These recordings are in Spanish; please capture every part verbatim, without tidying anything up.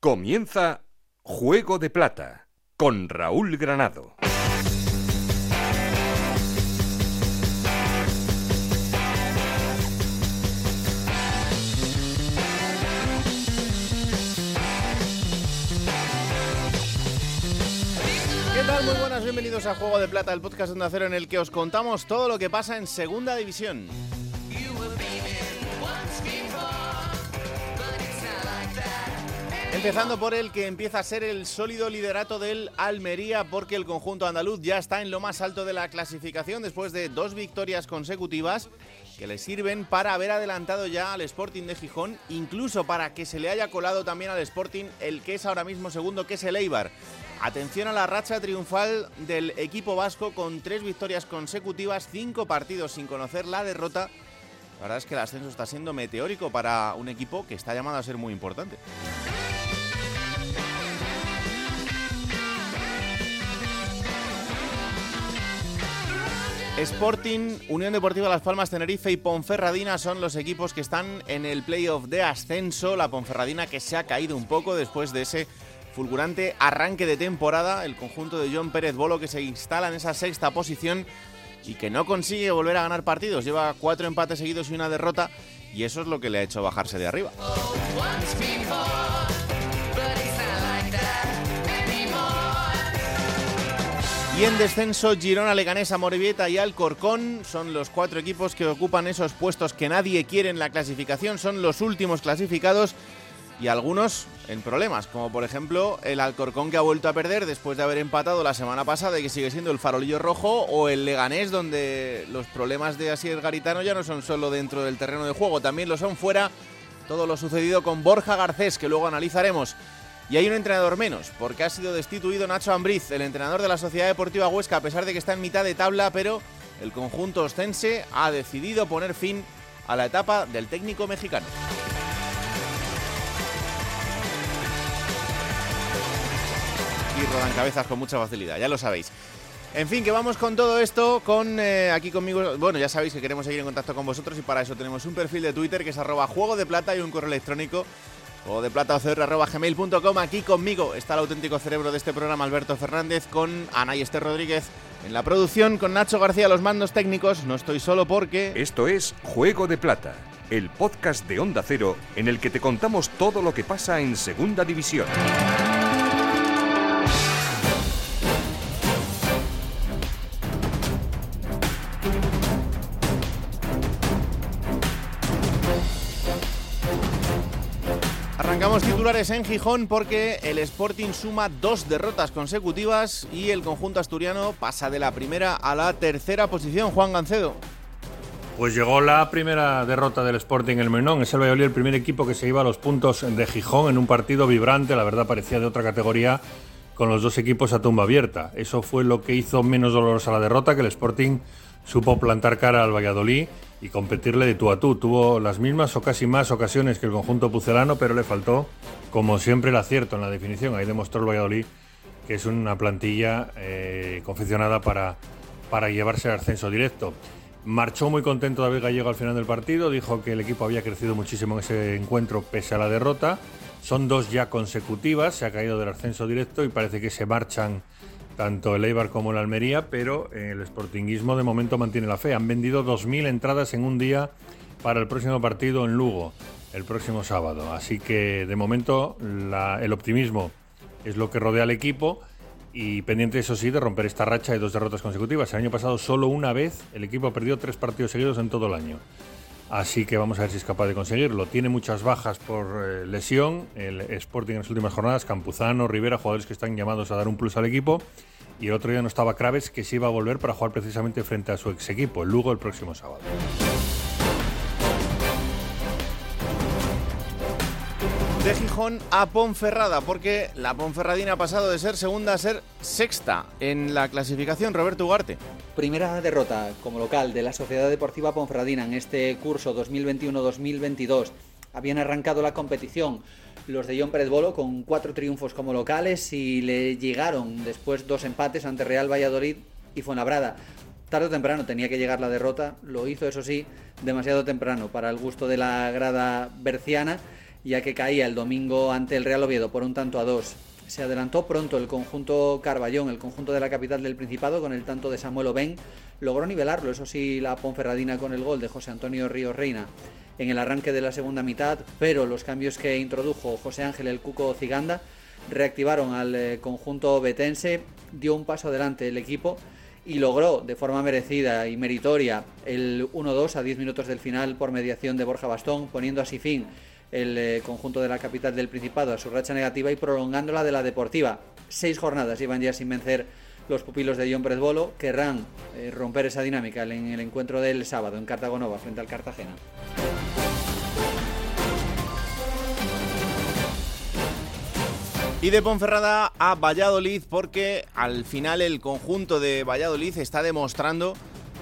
Comienza Juego de Plata con Raúl Granado. Muy buenas, bienvenidos a Juego de Plata, el podcast de Onda Cero en el que os contamos todo lo que pasa en Segunda División. Empezando por el que empieza a ser el sólido liderato del Almería, porque el conjunto andaluz ya está en lo más alto de la clasificación después de dos victorias consecutivas que le sirven para haber adelantado ya al Sporting de Gijón, incluso para que se le haya colado también al Sporting el que es ahora mismo segundo, que es el Eibar. Atención a la racha triunfal del equipo vasco con tres victorias consecutivas, cinco partidos sin conocer la derrota. La verdad es que el ascenso está siendo meteórico para un equipo que está llamado a ser muy importante. Sporting, Unión Deportiva Las Palmas, Tenerife y Ponferradina son los equipos que están en el playoff de ascenso. La Ponferradina que se ha caído un poco después de ese fulgurante arranque de temporada. El conjunto de Jon Pérez Bolo que se instala en esa sexta posición y que no consigue volver a ganar partidos. Lleva cuatro empates seguidos y una derrota, y eso es lo que le ha hecho bajarse de arriba. Y en descenso, Girona, Leganés, Amorebieta y Alcorcón son los cuatro equipos que ocupan esos puestos que nadie quiere en la clasificación. Son los últimos clasificados y algunos en problemas, como por ejemplo el Alcorcón, que ha vuelto a perder después de haber empatado la semana pasada y que sigue siendo el farolillo rojo, o el Leganés, donde los problemas de Asier Garitano ya no son solo dentro del terreno de juego, también lo son fuera. Todo lo sucedido con Borja Garcés, que luego analizaremos. Y hay un entrenador menos, porque ha sido destituido Nacho Ambriz, el entrenador de la Sociedad Deportiva Huesca, a pesar de que está en mitad de tabla, pero el conjunto ostense ha decidido poner fin a la etapa del técnico mexicano. Y rodan cabezas con mucha facilidad, ya lo sabéis. En fin, que vamos con todo esto, con eh, aquí conmigo. Bueno, ya sabéis que queremos seguir en contacto con vosotros y para eso tenemos un perfil de Twitter que es arroba Juego de Plata y un correo electrónico juego de plata o c r arroba gmail punto com. Aquí conmigo está el auténtico cerebro de este programa, Alberto Fernández, con Ana y Esther Rodríguez en la producción, con Nacho García los mandos técnicos. No estoy solo porque... Esto es Juego de Plata, el podcast de Onda Cero en el que te contamos todo lo que pasa en Segunda División. Arrancamos titulares en Gijón porque el Sporting suma dos derrotas consecutivas y el conjunto asturiano pasa de la primera a la tercera posición. Juan Gancedo. Pues llegó la primera derrota del Sporting en el Molinón. Es el Valladolid el primer equipo que se iba a los puntos de Gijón en un partido vibrante, la verdad parecía de otra categoría, con los dos equipos a tumba abierta. Eso fue lo que hizo menos dolorosa la derrota, que el Sporting supo plantar cara al Valladolid y competirle de tú a tú. Tuvo las mismas o casi más ocasiones que el conjunto pucelano, pero le faltó, como siempre, el acierto en la definición. Ahí demostró el Valladolid que es una plantilla eh, confeccionada para, para llevarse al ascenso directo. Marchó muy contento David Gallego al final del partido, dijo que el equipo había crecido muchísimo en ese encuentro pese a la derrota. Son dos ya consecutivas, se ha caído del ascenso directo y parece que se marchan tanto el Eibar como el Almería, pero el sportinguismo de momento mantiene la fe. Han vendido dos mil entradas en un día para el próximo partido en Lugo, el próximo sábado. Así que de momento la, el optimismo es lo que rodea al equipo y pendiente, eso sí, de romper esta racha de dos derrotas consecutivas. El año pasado solo una vez el equipo ha perdido tres partidos seguidos en todo el año. Así que vamos a ver si es capaz de conseguirlo. Tiene muchas bajas por eh, lesión, el Sporting en las últimas jornadas, Campuzano, Rivera, jugadores que están llamados a dar un plus al equipo. Y el otro día no estaba Craves, que se iba a volver para jugar precisamente frente a su ex equipo, el Lugo, el próximo sábado. De Gijón a Ponferrada, porque la Ponferradina ha pasado de ser segunda a ser sexta en la clasificación. Roberto Ugarte. Primera derrota como local de la Sociedad Deportiva Ponferradina en este curso dos mil veintiuno dos mil veintidós. Habían arrancado la competición los de Jon Pérez Bolo con cuatro triunfos como locales y le llegaron después dos empates ante Real Valladolid y Fuenlabrada. Tarde o temprano tenía que llegar la derrota, lo hizo eso sí demasiado temprano para el gusto de la grada berciana. ya que caía el domingo ante el Real Oviedo por un tanto a dos. Se adelantó pronto el conjunto Carballón, el conjunto de la capital del Principado, con el tanto de Samuel Oben. Logró nivelarlo, eso sí, la Ponferradina con el gol de José Antonio Ríos Reina en el arranque de la segunda mitad, pero los cambios que introdujo José Ángel el Cuco Ciganda reactivaron al conjunto betense, dio un paso adelante el equipo y logró de forma merecida y meritoria el uno dos a diez minutos del final por mediación de Borja Bastón, poniendo así fin el conjunto de la capital del Principado a su racha negativa y prolongándola de la Deportiva. Seis jornadas iban ya sin vencer los pupilos de Jon Pérez Bolo. Querrán eh, romper esa dinámica en el encuentro del sábado en Cartagonova frente al Cartagena. Y de Ponferrada a Valladolid, porque al final el conjunto de Valladolid está demostrando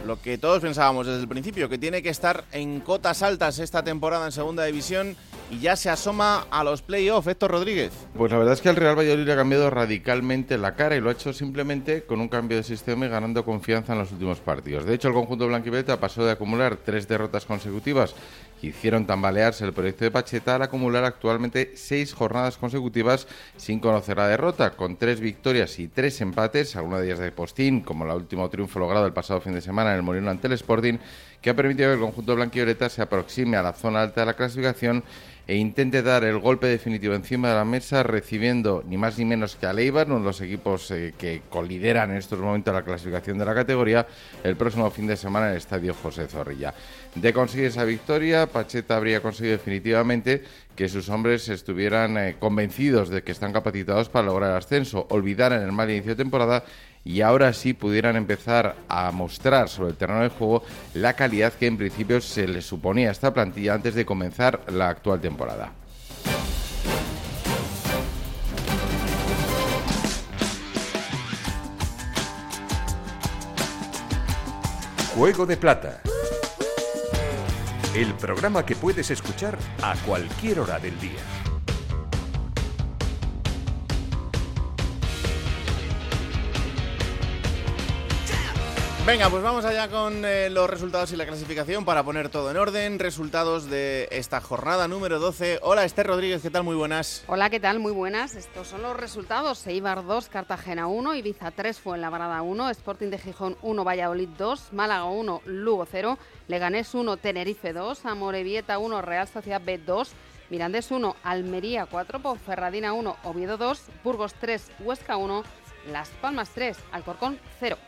lo que todos pensábamos desde el principio, que tiene que estar en cotas altas esta temporada en segunda división y ya se asoma a los playoffs. Héctor Rodríguez. Pues la verdad es que el Real Valladolid ha cambiado radicalmente la cara y lo ha hecho simplemente con un cambio de sistema y ganando confianza en los últimos partidos. De hecho, el conjunto blanquivioleta pasó de acumular tres derrotas consecutivas que hicieron tambalearse el proyecto de Pacheta al acumular actualmente seis jornadas consecutivas sin conocer la derrota, con tres victorias y tres empates, alguna de ellas de postín, como el último triunfo logrado el pasado fin de semana en el Molinón ante el Sporting, que ha permitido que el conjunto blanquivioleta se aproxime a la zona alta de la clasificación e intente dar el golpe definitivo encima de la mesa, recibiendo ni más ni menos que al Eibar, uno de los equipos eh, que colideran en estos momentos la clasificación de la categoría, el próximo fin de semana en el Estadio José Zorrilla. De conseguir esa victoria, Pacheta habría conseguido definitivamente que sus hombres estuvieran eh, convencidos de que están capacitados para lograr el ascenso, olvidaran el mal inicio de temporada y ahora sí pudieran empezar a mostrar sobre el terreno de juego la calidad que en principio se les suponía a esta plantilla antes de comenzar la actual temporada. Juego de Plata. El programa que puedes escuchar a cualquier hora del día. Venga, pues vamos allá con eh, los resultados y la clasificación para poner todo en orden. Resultados de esta jornada número doce. Hola, Esther Rodríguez, ¿qué tal? Muy buenas. Hola, ¿qué tal? Muy buenas. Estos son los resultados. Eibar dos, Cartagena uno, Ibiza tres, Fuenlabrada uno, Sporting de Gijón uno, Valladolid dos, Málaga uno, Lugo cero, Leganés uno, Tenerife dos, Amorebieta uno, Real Sociedad B dos, Mirandés uno, Almería cuatro, Ponferradina uno, Oviedo dos, Burgos tres, Huesca uno, Las Palmas tres, Alcorcón cero.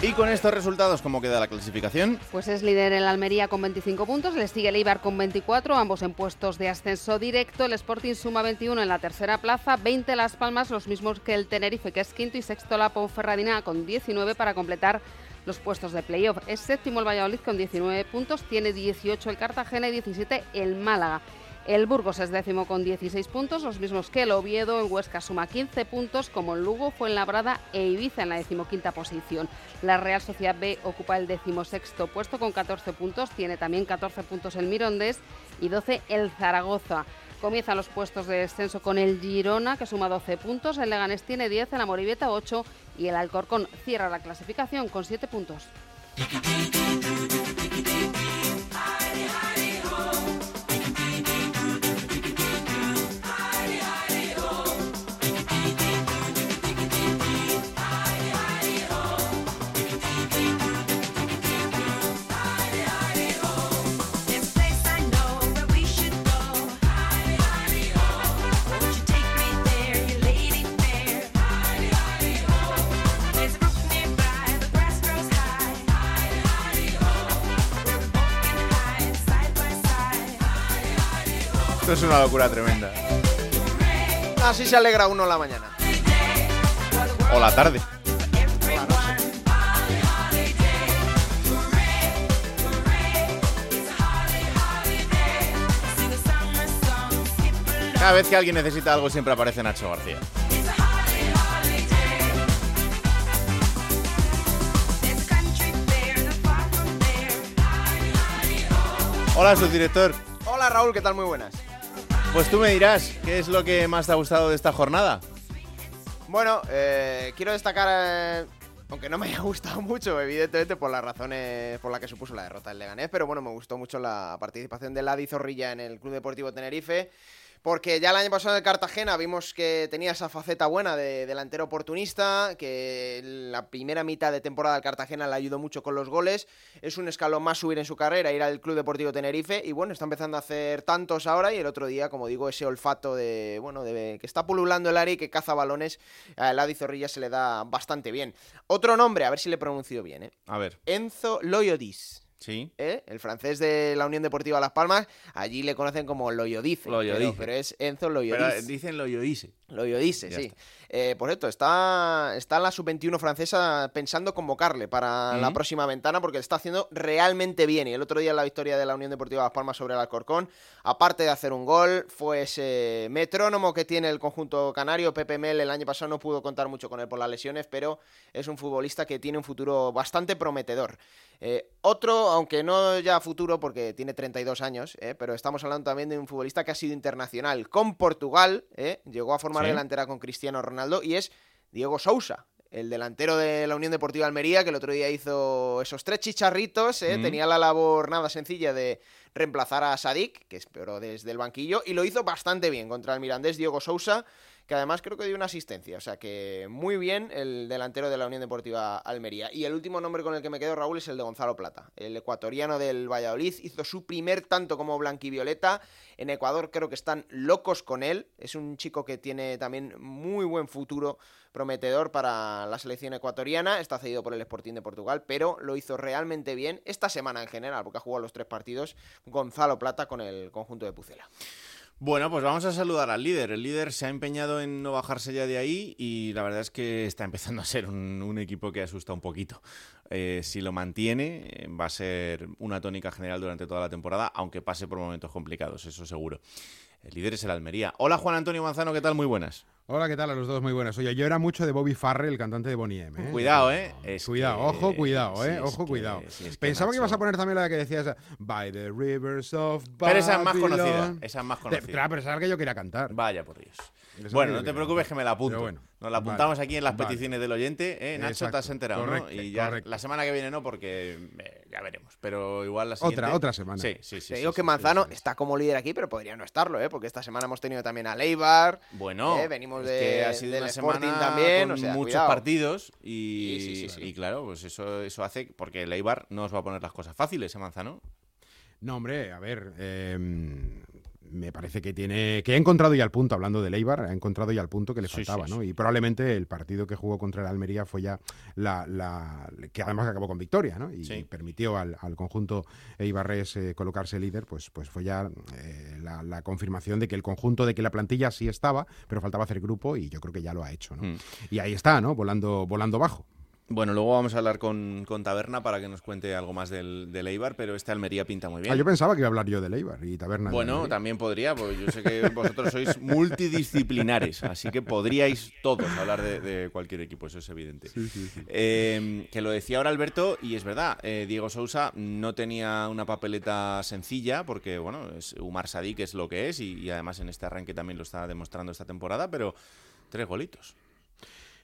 Y con estos resultados, ¿cómo queda la clasificación? Pues es líder el Almería con veinticinco puntos, le sigue el Eibar con veinticuatro, ambos en puestos de ascenso directo. El Sporting suma veintiuno en la tercera plaza, veinte Las Palmas, los mismos que el Tenerife, que es quinto, y sexto la Ponferradina con diecinueve para completar los puestos de playoff. Es séptimo el Valladolid con diecinueve puntos, tiene dieciocho el Cartagena y diecisiete el Málaga. El Burgos es décimo con dieciséis puntos, los mismos que el Oviedo. El Huesca suma quince puntos, como el Lugo, Fuenlabrada e Ibiza en la decimoquinta posición. La Real Sociedad B ocupa el decimosexto puesto con catorce puntos, tiene también catorce puntos el Mirandés y doce el Zaragoza. Comienzan los puestos de descenso con el Girona, que suma doce puntos, el Leganés tiene diez, el Amorebieta ocho y el Alcorcón cierra la clasificación con siete puntos. Esto es una locura tremenda. Así se alegra uno la mañana. O la tarde. O la noche. Cada vez que alguien necesita algo siempre aparece Nacho García. Hola, subdirector. Hola, Raúl, ¿qué tal? Muy buenas. Pues tú me dirás, ¿qué es lo que más te ha gustado de esta jornada? Bueno, eh, quiero destacar eh, aunque no me haya gustado mucho, evidentemente, por las razones por las que supuso la derrota del Leganés, pero bueno, me gustó mucho la participación de Eladio Zorrilla en el Club Deportivo Tenerife, porque ya el año pasado en el Cartagena vimos que tenía esa faceta buena de delantero oportunista, que la primera mitad de temporada del Cartagena le ayudó mucho con los goles. Es un escalón más subir en su carrera, ir al Club Deportivo Tenerife, y bueno, está empezando a hacer tantos ahora, y el otro día, como digo, ese olfato de, bueno, de que está pululando el área y que caza balones, a Eladio Zorrilla se le da bastante bien. Otro nombre, a ver si le pronuncio bien, ¿eh? A ver. Enzo Loyodice. Sí. ¿Eh? El francés de la Unión Deportiva Las Palmas, allí le conocen como Loyodice, Loyodice. Pero, pero es Enzo Loyodice. Pero dicen Loyodice. Loyodice, sí. Eh, por cierto, está, está la sub veintiuno francesa pensando convocarle para ¿Mm? la próxima ventana, porque está haciendo realmente bien. Y el otro día en la victoria de la Unión Deportiva Las Palmas sobre el Alcorcón, aparte de hacer un gol, fue ese metrónomo que tiene el conjunto canario. Pepe Mel el año pasado no pudo contar mucho con él por las lesiones, pero es un futbolista que tiene un futuro bastante prometedor. Eh, otro, aunque no ya futuro porque tiene treinta y dos años, eh, pero estamos hablando también de un futbolista que ha sido internacional con Portugal, eh, llegó a formar sí. delantera con Cristiano Ronaldo, y es Diego Souza, el delantero de la Unión Deportiva Almería, que el otro día hizo esos tres chicharritos, ¿eh? Mm. Tenía la labor nada sencilla de reemplazar a Sadiq, que esperó desde el banquillo, y lo hizo bastante bien contra el mirandés Diego Souza, que además creo que dio una asistencia, o sea que muy bien el delantero de la Unión Deportiva Almería. Y el último nombre con el que me quedo, Raúl, es el de Gonzalo Plata, el ecuatoriano del Valladolid, hizo su primer tanto como blanquivioleta, en Ecuador creo que están locos con él, es un chico que tiene también muy buen futuro prometedor para la selección ecuatoriana, está cedido por el Sporting de Portugal, pero lo hizo realmente bien esta semana en general, porque ha jugado los tres partidos Gonzalo Plata con el conjunto de Pucela. Bueno, pues vamos a saludar al líder. El líder se ha empeñado en no bajarse ya de ahí y la verdad es que está empezando a ser un, un equipo que asusta un poquito. Eh, si lo mantiene, va a ser una tónica general durante toda la temporada, aunque pase por momentos complicados, eso seguro. El líder es el Almería. Hola, Juan Antonio Manzano, ¿qué tal? Muy buenas. Hola, ¿qué tal? A los dos, muy buenas. Oye, yo era mucho de Bobby Farrell, el cantante de Bonnie M, ¿eh? Cuidado, ¿eh? Es cuidado, que... ojo, cuidado, ¿eh? Sí, ojo, que... cuidado. Sí, es que pensaba Nacho... que ibas a poner también la que decías By the Rivers of Babylon. Pero esa es más conocida, esa es más conocida. De... Claro, pero esa es la que yo quería cantar. Vaya, por Dios. Esa bueno, no te preocupes que me la apunto. Bueno, nos la apuntamos vale, aquí en las vale. peticiones del oyente, ¿eh? Nacho, exacto, te has enterado, correcto, ¿no? Y ya correcto. La semana que viene no, porque eh, ya veremos. Pero igual la siguiente... Otra, otra semana. Sí, sí, sí. Te digo sí, que Manzano sí, sí, está como líder aquí, pero podría no estarlo, ¿eh? Porque esta semana hemos tenido también a Eibar. Bueno. ¿eh? Venimos de, que ha sido del una semana también, con o sea, muchos cuidado. partidos y, sí, sí, sí, sí. y claro, pues eso, eso hace, porque el Eibar no os va a poner las cosas fáciles, ¿eh, Manzano? No, hombre, a ver, eh, me parece que tiene, que ha encontrado ya el punto, hablando del Eibar, ha encontrado ya el punto que le faltaba, sí, sí, ¿no? Sí. Y probablemente el partido que jugó contra el Almería fue ya la, la que además acabó con victoria, ¿no? Y sí. permitió al, al conjunto eibarrés eh, colocarse líder, pues, pues fue ya eh, la, la confirmación de que el conjunto, de que la plantilla sí estaba, pero faltaba hacer grupo y yo creo que ya lo ha hecho, ¿no? Mm. Y ahí está, ¿no? Volando, volando bajo. Bueno, luego vamos a hablar con, con Taberna para que nos cuente algo más del, del Eibar, pero este Almería pinta muy bien. Ah, yo pensaba que iba a hablar yo del Eibar y Taberna. Bueno, también podría, porque yo sé que vosotros sois multidisciplinares, así que podríais todos hablar de, de cualquier equipo, eso es evidente. Sí, sí, sí. Eh, que lo decía ahora Alberto, y es verdad, eh, Diego Souza no tenía una papeleta sencilla, porque bueno, es Umar Sadiq es lo que es, y, y además en este arranque también lo está demostrando esta temporada, pero tres golitos.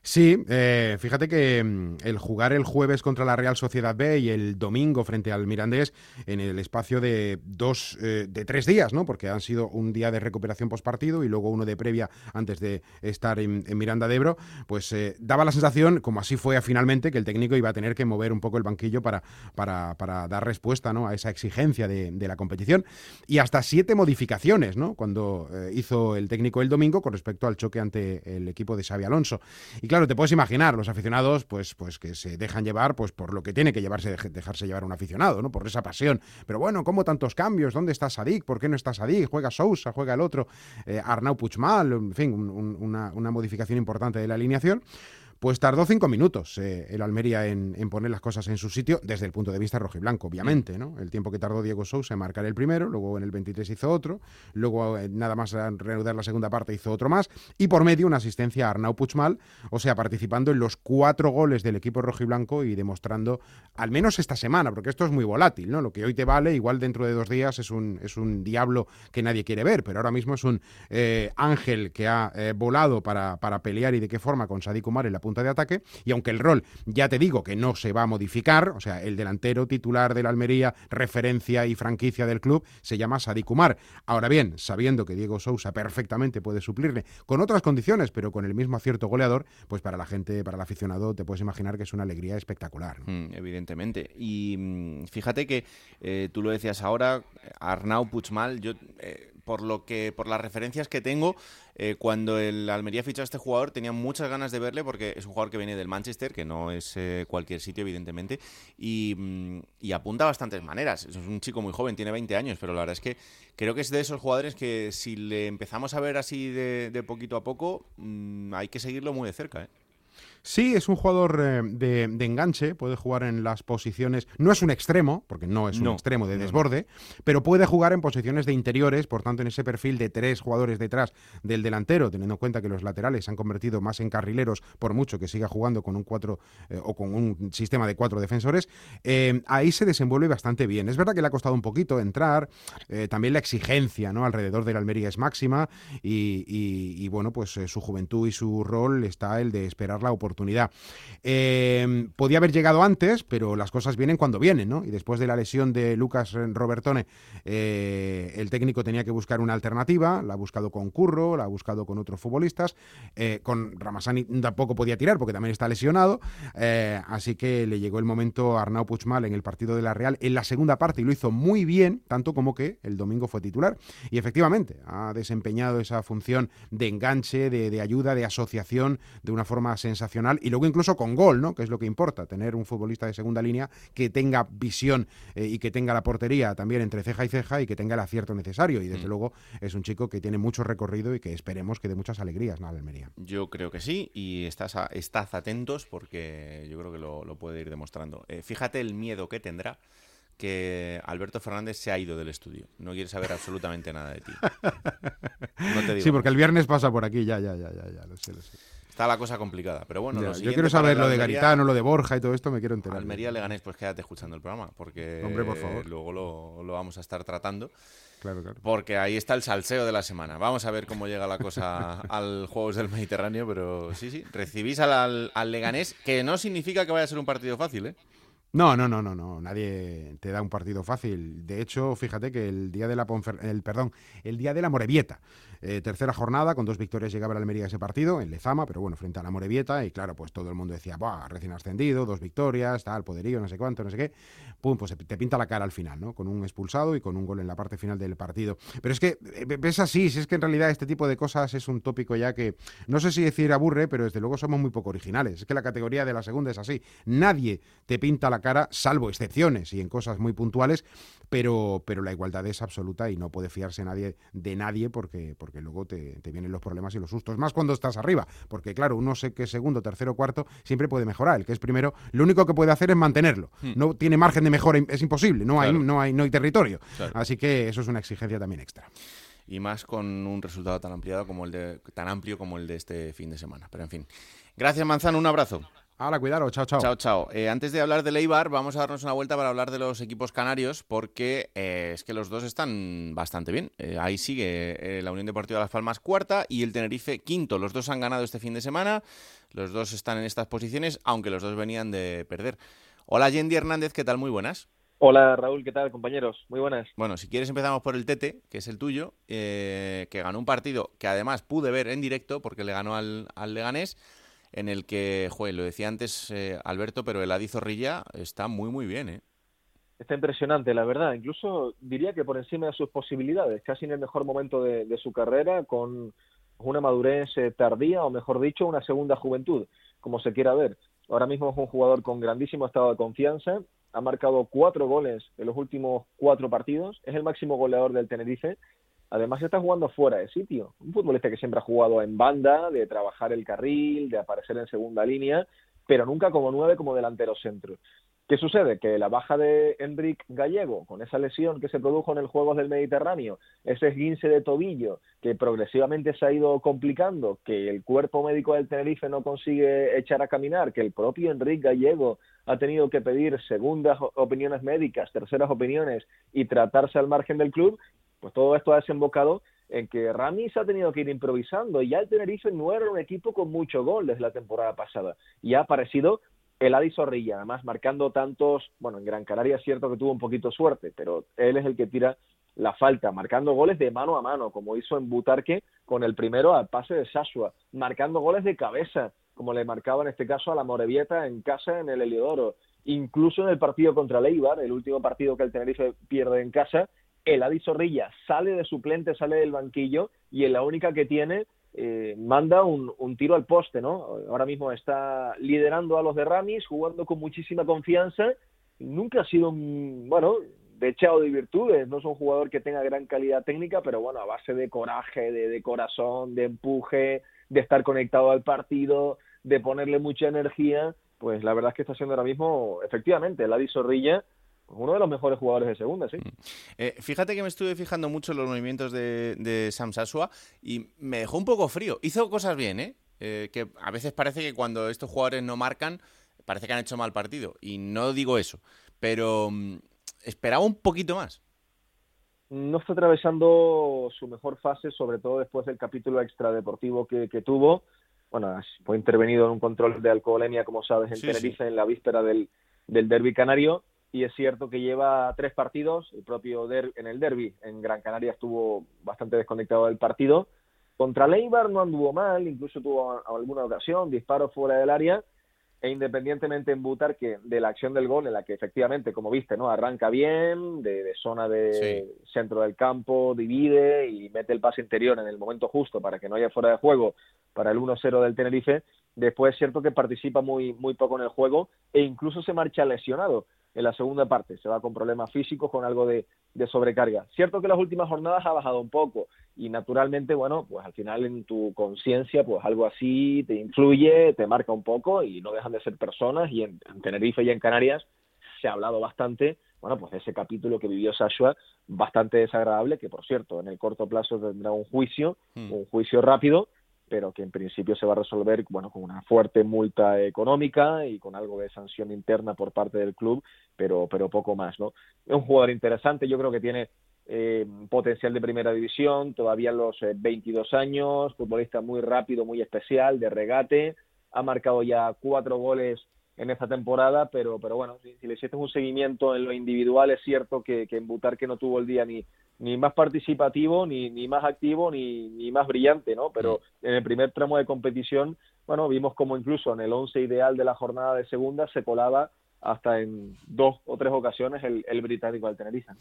Sí, eh, fíjate que el jugar el jueves contra la Real Sociedad B y el domingo frente al Mirandés en el espacio de dos, eh, de tres días, ¿no? Porque han sido un día de recuperación postpartido y luego uno de previa antes de estar en, en Miranda de Ebro, pues eh, daba la sensación, como así fue finalmente, que el técnico iba a tener que mover un poco el banquillo para, para, para dar respuesta, ¿no? A esa exigencia de, de la competición y hasta siete modificaciones, ¿no? Cuando eh, hizo el técnico el domingo con respecto al choque ante el equipo de Xabi Alonso. Y claro, te puedes imaginar, los aficionados pues, pues que se dejan llevar pues por lo que tiene que llevarse, dejarse llevar un aficionado, ¿no? Por esa pasión. Pero bueno, ¿cómo tantos cambios? ¿Dónde está Sadiq? ¿Por qué no está Sadiq? Juega Souza, juega el otro, eh, Arnau Puigmal, en fin, un, un, una, una modificación importante de la alineación. Pues tardó cinco minutos eh, el Almería en, en poner las cosas en su sitio desde el punto de vista rojiblanco, obviamente, ¿no? El tiempo que tardó Diego Souza en marcar el primero, luego en el veintitrés hizo otro, luego eh, nada más a reanudar la segunda parte hizo otro más y por medio una asistencia a Arnau Puigmal, o sea, participando en los cuatro goles del equipo rojiblanco y demostrando, al menos esta semana, porque esto es muy volátil, ¿no? Lo que hoy te vale, igual dentro de dos días es un, es un diablo que nadie quiere ver, pero ahora mismo es un eh, ángel que ha eh, volado para, para pelear y de qué forma con Sadiq Umar en la punta punta de ataque, y aunque el rol, ya te digo, que no se va a modificar, o sea, el delantero titular del Almería, referencia y franquicia del club, se llama Sadiq Umar. Ahora bien, sabiendo que Diego Souza perfectamente puede suplirle con otras condiciones, pero con el mismo acierto goleador, pues para la gente, para el aficionado, te puedes imaginar que es una alegría espectacular, ¿no? Mm, evidentemente. Y mm, fíjate que eh, tú lo decías ahora, Arnau Puigmal, yo... Eh, Por lo que, por las referencias que tengo, eh, cuando el Almería fichó a este jugador tenía muchas ganas de verle, porque es un jugador que viene del Manchester, que no es eh, cualquier sitio, evidentemente, y, y apunta a bastantes maneras. Es un chico muy joven, tiene veinte años, pero la verdad es que creo que es de esos jugadores que si le empezamos a ver así de, de poquito a poco, mmm, hay que seguirlo muy de cerca, ¿eh? Sí, es un jugador eh, de, de enganche, puede jugar en las posiciones, no es un extremo, porque no es no, un extremo de desborde, no, no. pero puede jugar en posiciones de interiores, por tanto en ese perfil de tres jugadores detrás del delantero, teniendo en cuenta que los laterales se han convertido más en carrileros, por mucho que siga jugando con un cuatro eh, o con un sistema de cuatro defensores, eh, ahí se desenvuelve bastante bien. Es verdad que le ha costado un poquito entrar, eh, también la exigencia, ¿no?, alrededor del Almería es máxima, y, y, y bueno, pues eh, su juventud y su rol está el de esperar la oportunidad. oportunidad. Eh, podía haber llegado antes, pero las cosas vienen cuando vienen, ¿no? Y después de la lesión de Lucas Robertone, eh, el técnico tenía que buscar una alternativa, la ha buscado con Curro, la ha buscado con otros futbolistas, eh, con Ramazani tampoco podía tirar porque también está lesionado, eh, así que le llegó el momento a Arnau Puigmal en el partido de la Real, en la segunda parte, y lo hizo muy bien, tanto como que el domingo fue titular, y efectivamente ha desempeñado esa función de enganche, de, de ayuda, de asociación, de una forma sensacional, y luego incluso con gol, ¿no?, que es lo que importa, tener un futbolista de segunda línea que tenga visión eh, y que tenga la portería también entre ceja y ceja y que tenga el acierto necesario, y desde mm. luego es un chico que tiene mucho recorrido y que esperemos que dé muchas alegrías, ¿no?, a Almería. Yo creo que sí, y estás, a, estás atentos porque yo creo que lo, lo puede ir demostrando. Eh, fíjate el miedo que tendrá que Alberto Fernández se ha ido del estudio. No quiere saber absolutamente nada de ti. No te digo sí, porque más. El viernes pasa por aquí, ya, ya, ya, ya, ya, lo sé, lo sé. Está la cosa complicada, pero bueno. Ya, lo yo quiero saber lo de Almería, Garitano, lo de Borja y todo esto, me quiero enterar. Almería, Leganés, pues quédate escuchando el programa, porque Hombre, por favor. luego lo, lo vamos a estar tratando. Claro, claro. Porque ahí está el salseo de la semana. Vamos a ver cómo llega la cosa al Juegos del Mediterráneo, pero sí, sí. Recibís al, al, al Leganés, que no significa que vaya a ser un partido fácil, ¿eh? No, no, no, no, no. Nadie te da un partido fácil. De hecho, fíjate que el día de la Ponfer... el perdón, el día de la Amorebieta, eh, tercera jornada, con dos victorias llegaba la Almería a ese partido, en Lezama, pero bueno, frente a la Amorebieta, y claro, pues todo el mundo decía, bah, recién ascendido, dos victorias, tal, poderío, no sé cuánto, no sé qué. Pum, pues te pinta la cara al final, ¿no? Con un expulsado y con un gol en la parte final del partido. Pero es que es así, si es que en realidad este tipo de cosas es un tópico ya que, no sé si decir aburre, pero desde luego somos muy poco originales. Es que la categoría de la segunda es así. Nadie te pinta la cara, salvo excepciones y en cosas muy puntuales, pero, pero la igualdad es absoluta y no puede fiarse nadie de nadie, porque, porque luego te, te vienen los problemas y los sustos, más cuando estás arriba, porque claro, uno sé que segundo, tercero, cuarto siempre puede mejorar, el que es primero, lo único que puede hacer es mantenerlo, hmm. no tiene margen de mejora, es imposible, no hay, claro. no hay, no hay territorio, claro. Así que eso es una exigencia también extra. Y más con un resultado tan ampliado como el de, tan amplio como el de este fin de semana, pero en fin. Gracias, Manzano, un abrazo. Ahora, cuidado, chao, chao. Chao, chao. Eh, antes de hablar del Eibar, vamos a darnos una vuelta para hablar de los equipos canarios, porque eh, es que los dos están bastante bien. Eh, ahí sigue eh, la Unión Deportiva Las Palmas cuarta y el Tenerife quinto. Los dos han ganado este fin de semana, los dos están en estas posiciones, aunque los dos venían de perder. Hola, Yendi Hernández, ¿qué tal? Muy buenas. Hola, Raúl, ¿qué tal, compañeros? Muy buenas. Bueno, si quieres empezamos por el Tete, que es el tuyo, eh, que ganó un partido que además pude ver en directo porque le ganó al, al Leganés, en el que, joder, lo decía antes eh, Alberto, pero Eladio Zorrilla está muy, muy bien, ¿eh? Está impresionante, la verdad. Incluso diría que por encima de sus posibilidades, casi en el mejor momento de, de su carrera, con una madurez tardía, o mejor dicho, una segunda juventud, como se quiera ver. Ahora mismo es un jugador con grandísimo estado de confianza, ha marcado cuatro goles en los últimos cuatro partidos, es el máximo goleador del Tenerife. Además está jugando fuera de sitio, un futbolista que siempre ha jugado en banda, de trabajar el carril, de aparecer en segunda línea, pero nunca como nueve, como delantero centro. ¿Qué sucede? Que la baja de Enric Gallego, con esa lesión que se produjo en el Juegos del Mediterráneo, ese esguince de tobillo que progresivamente se ha ido complicando, que el cuerpo médico del Tenerife no consigue echar a caminar, que el propio Enric Gallego ha tenido que pedir segundas opiniones médicas, terceras opiniones y tratarse al margen del club, pues todo esto ha desembocado en que Ramis ha tenido que ir improvisando, y ya el Tenerife no era un equipo con mucho gol desde la temporada pasada, y ha aparecido Eladio Zorrilla, además marcando tantos, bueno, en Gran Canaria es cierto que tuvo un poquito suerte, pero él es el que tira la falta, marcando goles de mano a mano, como hizo en Butarque con el primero al pase de Shashoua, marcando goles de cabeza, como le marcaba en este caso a la Amorebieta en casa en el Heliodoro, incluso en el partido contra el Eibar, el último partido que el Tenerife pierde en casa, Eladio Zorrilla sale de suplente, sale del banquillo, y en la única que tiene eh, manda un, un tiro al poste, ¿no? Ahora mismo está liderando a los de Ramis, jugando con muchísima confianza, nunca ha sido, bueno, dechado de virtudes, no es un jugador que tenga gran calidad técnica, pero bueno, a base de coraje, de, de corazón, de empuje, de estar conectado al partido, de ponerle mucha energía, pues la verdad es que está siendo ahora mismo, efectivamente, Eladio Zorrilla, uno de los mejores jugadores de segunda, sí. Eh, fíjate que me estuve fijando mucho en los movimientos de, de Sam Shashoua y me dejó un poco frío. Hizo cosas bien, ¿eh? ¿eh? Que a veces parece que cuando estos jugadores no marcan, parece que han hecho mal partido. Y no digo eso, pero um, esperaba un poquito más. No está atravesando su mejor fase, sobre todo después del capítulo extradeportivo que, que tuvo. Bueno, fue intervenido en un control de alcoholemia, como sabes, en sí, Tenerife, sí. en la víspera del, del derbi canario. Y es cierto que lleva tres partidos, el propio der- en el derbi, en Gran Canaria estuvo bastante desconectado del partido. Contra Eibar no anduvo mal, incluso tuvo a- alguna ocasión, disparos fuera del área, e independientemente en Butarque de la acción del gol, en la que efectivamente, como viste, no arranca bien, de, de zona de sí. centro del campo, divide y mete el pase interior en el momento justo para que no haya fuera de juego para el uno cero del Tenerife. Después es cierto que participa muy, muy poco en el juego e incluso se marcha lesionado. En la segunda parte se va con problemas físicos, con algo de, de sobrecarga. Cierto que las últimas jornadas ha bajado un poco y naturalmente, bueno, pues al final en tu conciencia, pues algo así te influye, te marca un poco y no dejan de ser personas. Y en, en Tenerife y en Canarias se ha hablado bastante, bueno, pues de ese capítulo que vivió Shashoua, bastante desagradable, que por cierto, en el corto plazo tendrá un juicio, mm. un juicio rápido, pero que en principio se va a resolver, bueno, con una fuerte multa económica y con algo de sanción interna por parte del club, pero pero poco más, ¿no? Es un jugador interesante, yo creo que tiene eh, potencial de primera división, todavía a los eh, veintidós años, futbolista muy rápido, muy especial, de regate, ha marcado ya cuatro goles en esta temporada, pero pero bueno, si, si le hiciste un seguimiento en lo individual, es cierto que, que en Butarque no tuvo el día ni ni más participativo, ni, ni más activo, ni, ni más brillante, ¿no? Pero en el primer tramo de competición, bueno, vimos como incluso en el once ideal de la jornada de segunda se colaba hasta en dos o tres ocasiones el, el británico del Tenerife.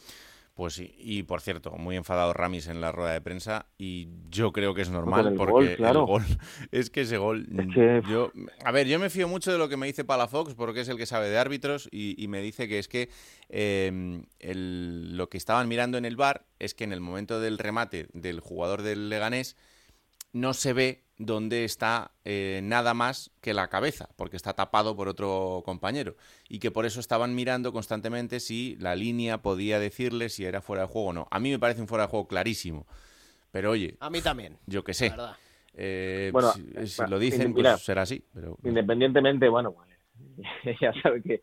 Pues sí, y por cierto, muy enfadado Ramis en la rueda de prensa, y yo creo que es normal, el porque gol, claro. el gol, es que ese gol, es que... yo, a ver, yo me fío mucho de lo que me dice Palafox, porque es el que sabe de árbitros, y, y me dice que es que eh, el, lo que estaban mirando en el V A R es que en el momento del remate del jugador del Leganés no se ve donde está eh, nada más que la cabeza, porque está tapado por otro compañero, y que por eso estaban mirando constantemente si la línea podía decirle si era fuera de juego o no. A mí me parece un fuera de juego clarísimo, pero oye... A mí también. Yo qué sé. Eh, bueno, si, si bueno, lo dicen, pues será así. Pero... Independientemente, bueno, ya sabes que,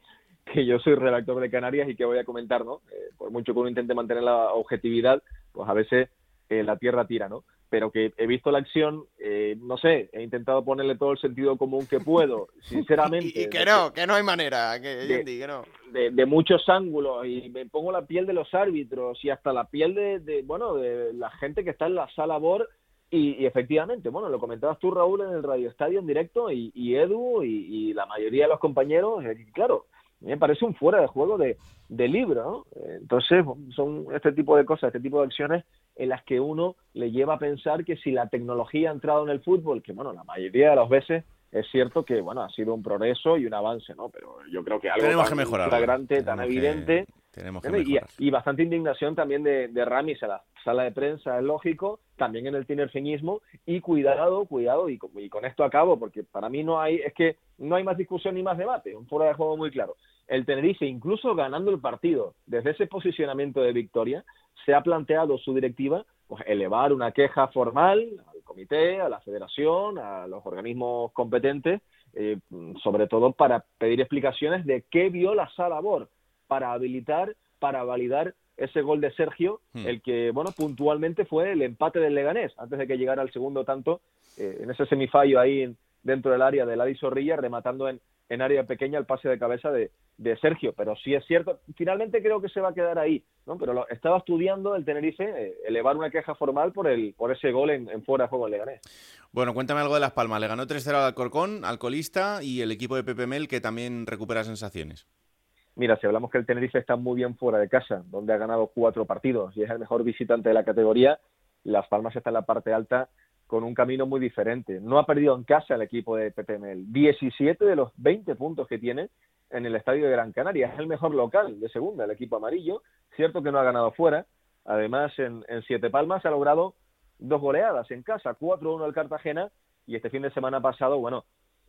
que yo soy redactor de Canarias y que voy a comentar, ¿no? Eh, por mucho que uno intente mantener la objetividad, pues a veces eh, la tierra tira, ¿no? Pero que he visto la acción, eh, no sé, he intentado ponerle todo el sentido común que puedo, sinceramente. y, y que no, que no hay manera, que, de, que no. De, de muchos ángulos, y me pongo la piel de los árbitros, y hasta la piel de, de bueno, de la gente que está en la sala B O R, y, y efectivamente, bueno, lo comentabas tú, Raúl, en el Radio Estadio en directo, y, y Edu, y, y la mayoría de los compañeros, y claro, me parece un fuera de juego de, de libro, ¿no? Entonces, son este tipo de cosas, este tipo de acciones, en las que uno le lleva a pensar que si la tecnología ha entrado en el fútbol, que bueno, la mayoría de las veces es cierto que bueno, ha sido un progreso y un avance, ¿no? Pero yo creo que algo tenemos tan que mejorar, flagrante, tenemos tan evidente, que, tenemos que y, y bastante indignación también de, de Ramis a la sala de prensa, es lógico, también en el tinerfeñismo, y cuidado, cuidado, y con, y con esto acabo, porque para mí no hay, es que no hay más discusión ni más debate, un fuera de juego muy claro. El Tenerife, incluso ganando el partido, desde ese posicionamiento de victoria, se ha planteado su directiva pues, elevar una queja formal al comité, a la federación, a los organismos competentes, eh, sobre todo para pedir explicaciones de qué vio la sala B O R, para habilitar, para validar ese gol de Sergio, mm. el que, bueno, puntualmente fue el empate del Leganés, antes de que llegara el segundo tanto, eh, en ese semifallo ahí en, dentro del área de Eladio Zorrilla, rematando en, en área pequeña el pase de cabeza de, de Sergio. Pero sí es cierto, finalmente creo que se va a quedar ahí, ¿no? Pero lo, estaba estudiando el Tenerife eh, elevar una queja formal por el por ese gol en, en fuera de juego del Leganés. Bueno, cuéntame algo de Las Palmas. Le ganó tres cero al Alcorcón, al colista, y el equipo de Pepe Mel, que también recupera sensaciones. Mira, si hablamos que el Tenerife está muy bien fuera de casa, donde ha ganado cuatro partidos y es el mejor visitante de la categoría, Las Palmas está en la parte alta con un camino muy diferente. No ha perdido en casa el equipo de Pepe Mel. diecisiete de los veinte puntos que tiene en el estadio de Gran Canaria. Es el mejor local de segunda, el equipo amarillo. Cierto que no ha ganado fuera. Además, en, en Siete Palmas ha logrado dos goleadas en casa, cuatro uno al Cartagena, y este fin de semana pasado, bueno,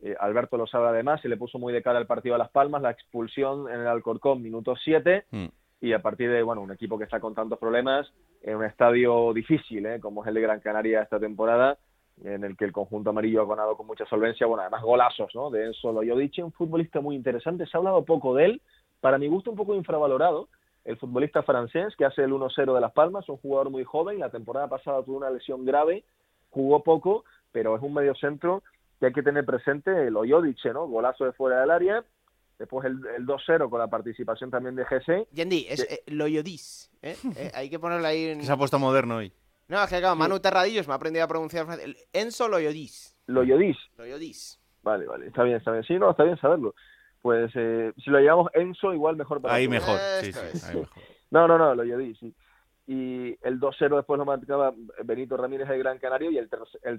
Eh, Alberto lo sabe además, se le puso muy de cara el partido a Las Palmas, la expulsión en el Alcorcón, minuto siete, mm. y a partir de, bueno, un equipo que está con tantos problemas, en un estadio difícil, ¿eh? como es el de Gran Canaria esta temporada, en el que el conjunto amarillo ha ganado con mucha solvencia, bueno, además golazos, ¿no?, de Enzo Loyodice, un futbolista muy interesante, se ha hablado poco de él, para mi gusto un poco infravalorado, el futbolista francés que hace el uno cero de Las Palmas, un jugador muy joven, la temporada pasada tuvo una lesión grave, jugó poco, pero es un mediocentro que hay que tener presente. El Loyodice, ¿no? Golazo de fuera del área. Después el, el dos cero con la participación también de G C. Yendi, es que... eh, Loyodice. ¿eh? eh, hay que ponerlo ahí en... Que se ha puesto moderno hoy. No, es que acá Manu Terradillos me ha aprendido a pronunciar francés. Enzo Loyodice. Loyodice. Loyodice. Vale, vale. Está bien, está bien. Sí, no, está bien saberlo. Pues eh, si lo llamamos Enzo, igual mejor para ahí tú. Mejor. Eh, sí, sí, sí. Ahí mejor. No, no, no. Loyodice, sí. Y el dos cero después lo marcaba Benito Ramírez del Gran Canario, y el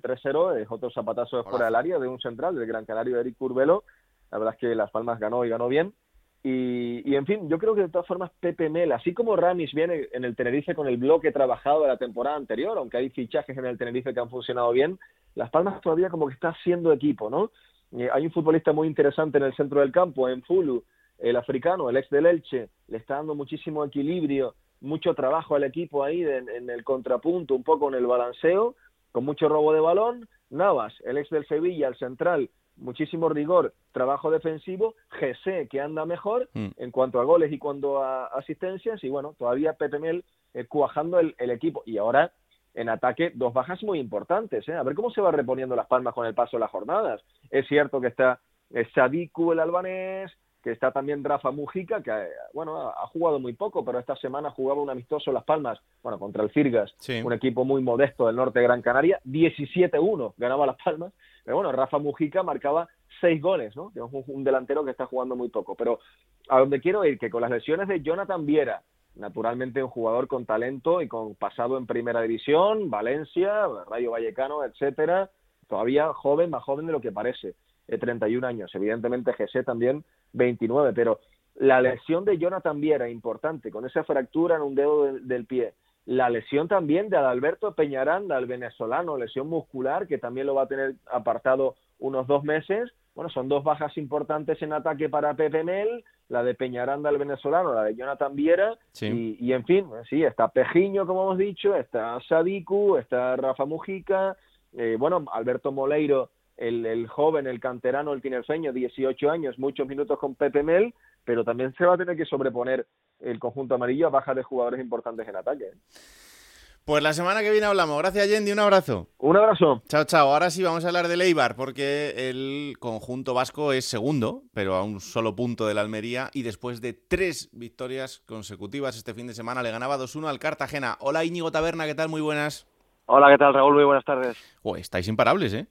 tres cero es otro zapatazo de fuera del área de un central del Gran Canario, Eric Curbelo. La verdad es que Las Palmas ganó y ganó bien. Y, y en fin, yo creo que de todas formas Pepe Mel, así como Ramis viene en el Tenerife con el bloque trabajado de la temporada anterior, aunque hay fichajes en el Tenerife que han funcionado bien, Las Palmas todavía como que está haciendo equipo, ¿no? Eh, hay un futbolista muy interesante en el centro del campo, en Fulu, el africano, el ex del Elche, le está dando muchísimo equilibrio, mucho trabajo al equipo ahí de, en el contrapunto, un poco en el balanceo, con mucho robo de balón. Navas, el ex del Sevilla, el central, muchísimo rigor, trabajo defensivo. G C, que anda mejor mm. en cuanto a goles y cuanto a asistencias, y bueno, todavía Pepe Mel eh, cuajando el, el equipo. Y ahora, en ataque, dos bajas muy importantes, ¿eh? A ver cómo se va reponiendo Las Palmas con el paso de las jornadas. Es cierto que está eh, Sadiku, el albanés, que está también Rafa Mujica, que bueno, ha jugado muy poco, pero esta semana jugaba un amistoso Las Palmas, bueno, contra el Firgas, sí, un equipo muy modesto del norte de Gran Canaria, diecisiete uno ganaba Las Palmas, pero bueno, Rafa Mujica marcaba seis goles, ¿no? Que es un delantero que está jugando muy poco. Pero a donde quiero ir, que con las lesiones de Jonathan Viera, naturalmente un jugador con talento y con pasado en Primera División, Valencia, Rayo Vallecano, etcétera, todavía joven, más joven de lo que parece, de treinta y un años, evidentemente G C también veintinueve, pero la lesión de Jonathan Viera, importante, con esa fractura en un dedo de, del pie, la lesión también de Adalberto Peñaranda, el venezolano, lesión muscular, que también lo va a tener apartado unos dos meses, bueno, son dos bajas importantes en ataque para Pepe Mel, la de Peñaranda, el venezolano, la de Jonathan Viera, sí. y, y en fin, sí, está Pejiño, como hemos dicho, está Sadiku, está Rafa Mujica, eh, bueno, Alberto Moleiro, El, el joven, el canterano, el tinerfeño, dieciocho años, muchos minutos con Pepe Mel, pero también se va a tener que sobreponer el conjunto amarillo a bajas de jugadores importantes en ataque. Pues la semana que viene hablamos. Gracias, Yendi, un abrazo. Un abrazo. Chao, chao. Ahora sí vamos a hablar del Eibar, porque el conjunto vasco es segundo, pero a un solo punto de la Almería, y después de tres victorias consecutivas este fin de semana le ganaba dos uno al Cartagena. Hola, Íñigo Taberna, ¿qué tal? Muy buenas. Hola, ¿qué tal, Raúl? Muy buenas tardes. Uy, estáis imparables, ¿eh?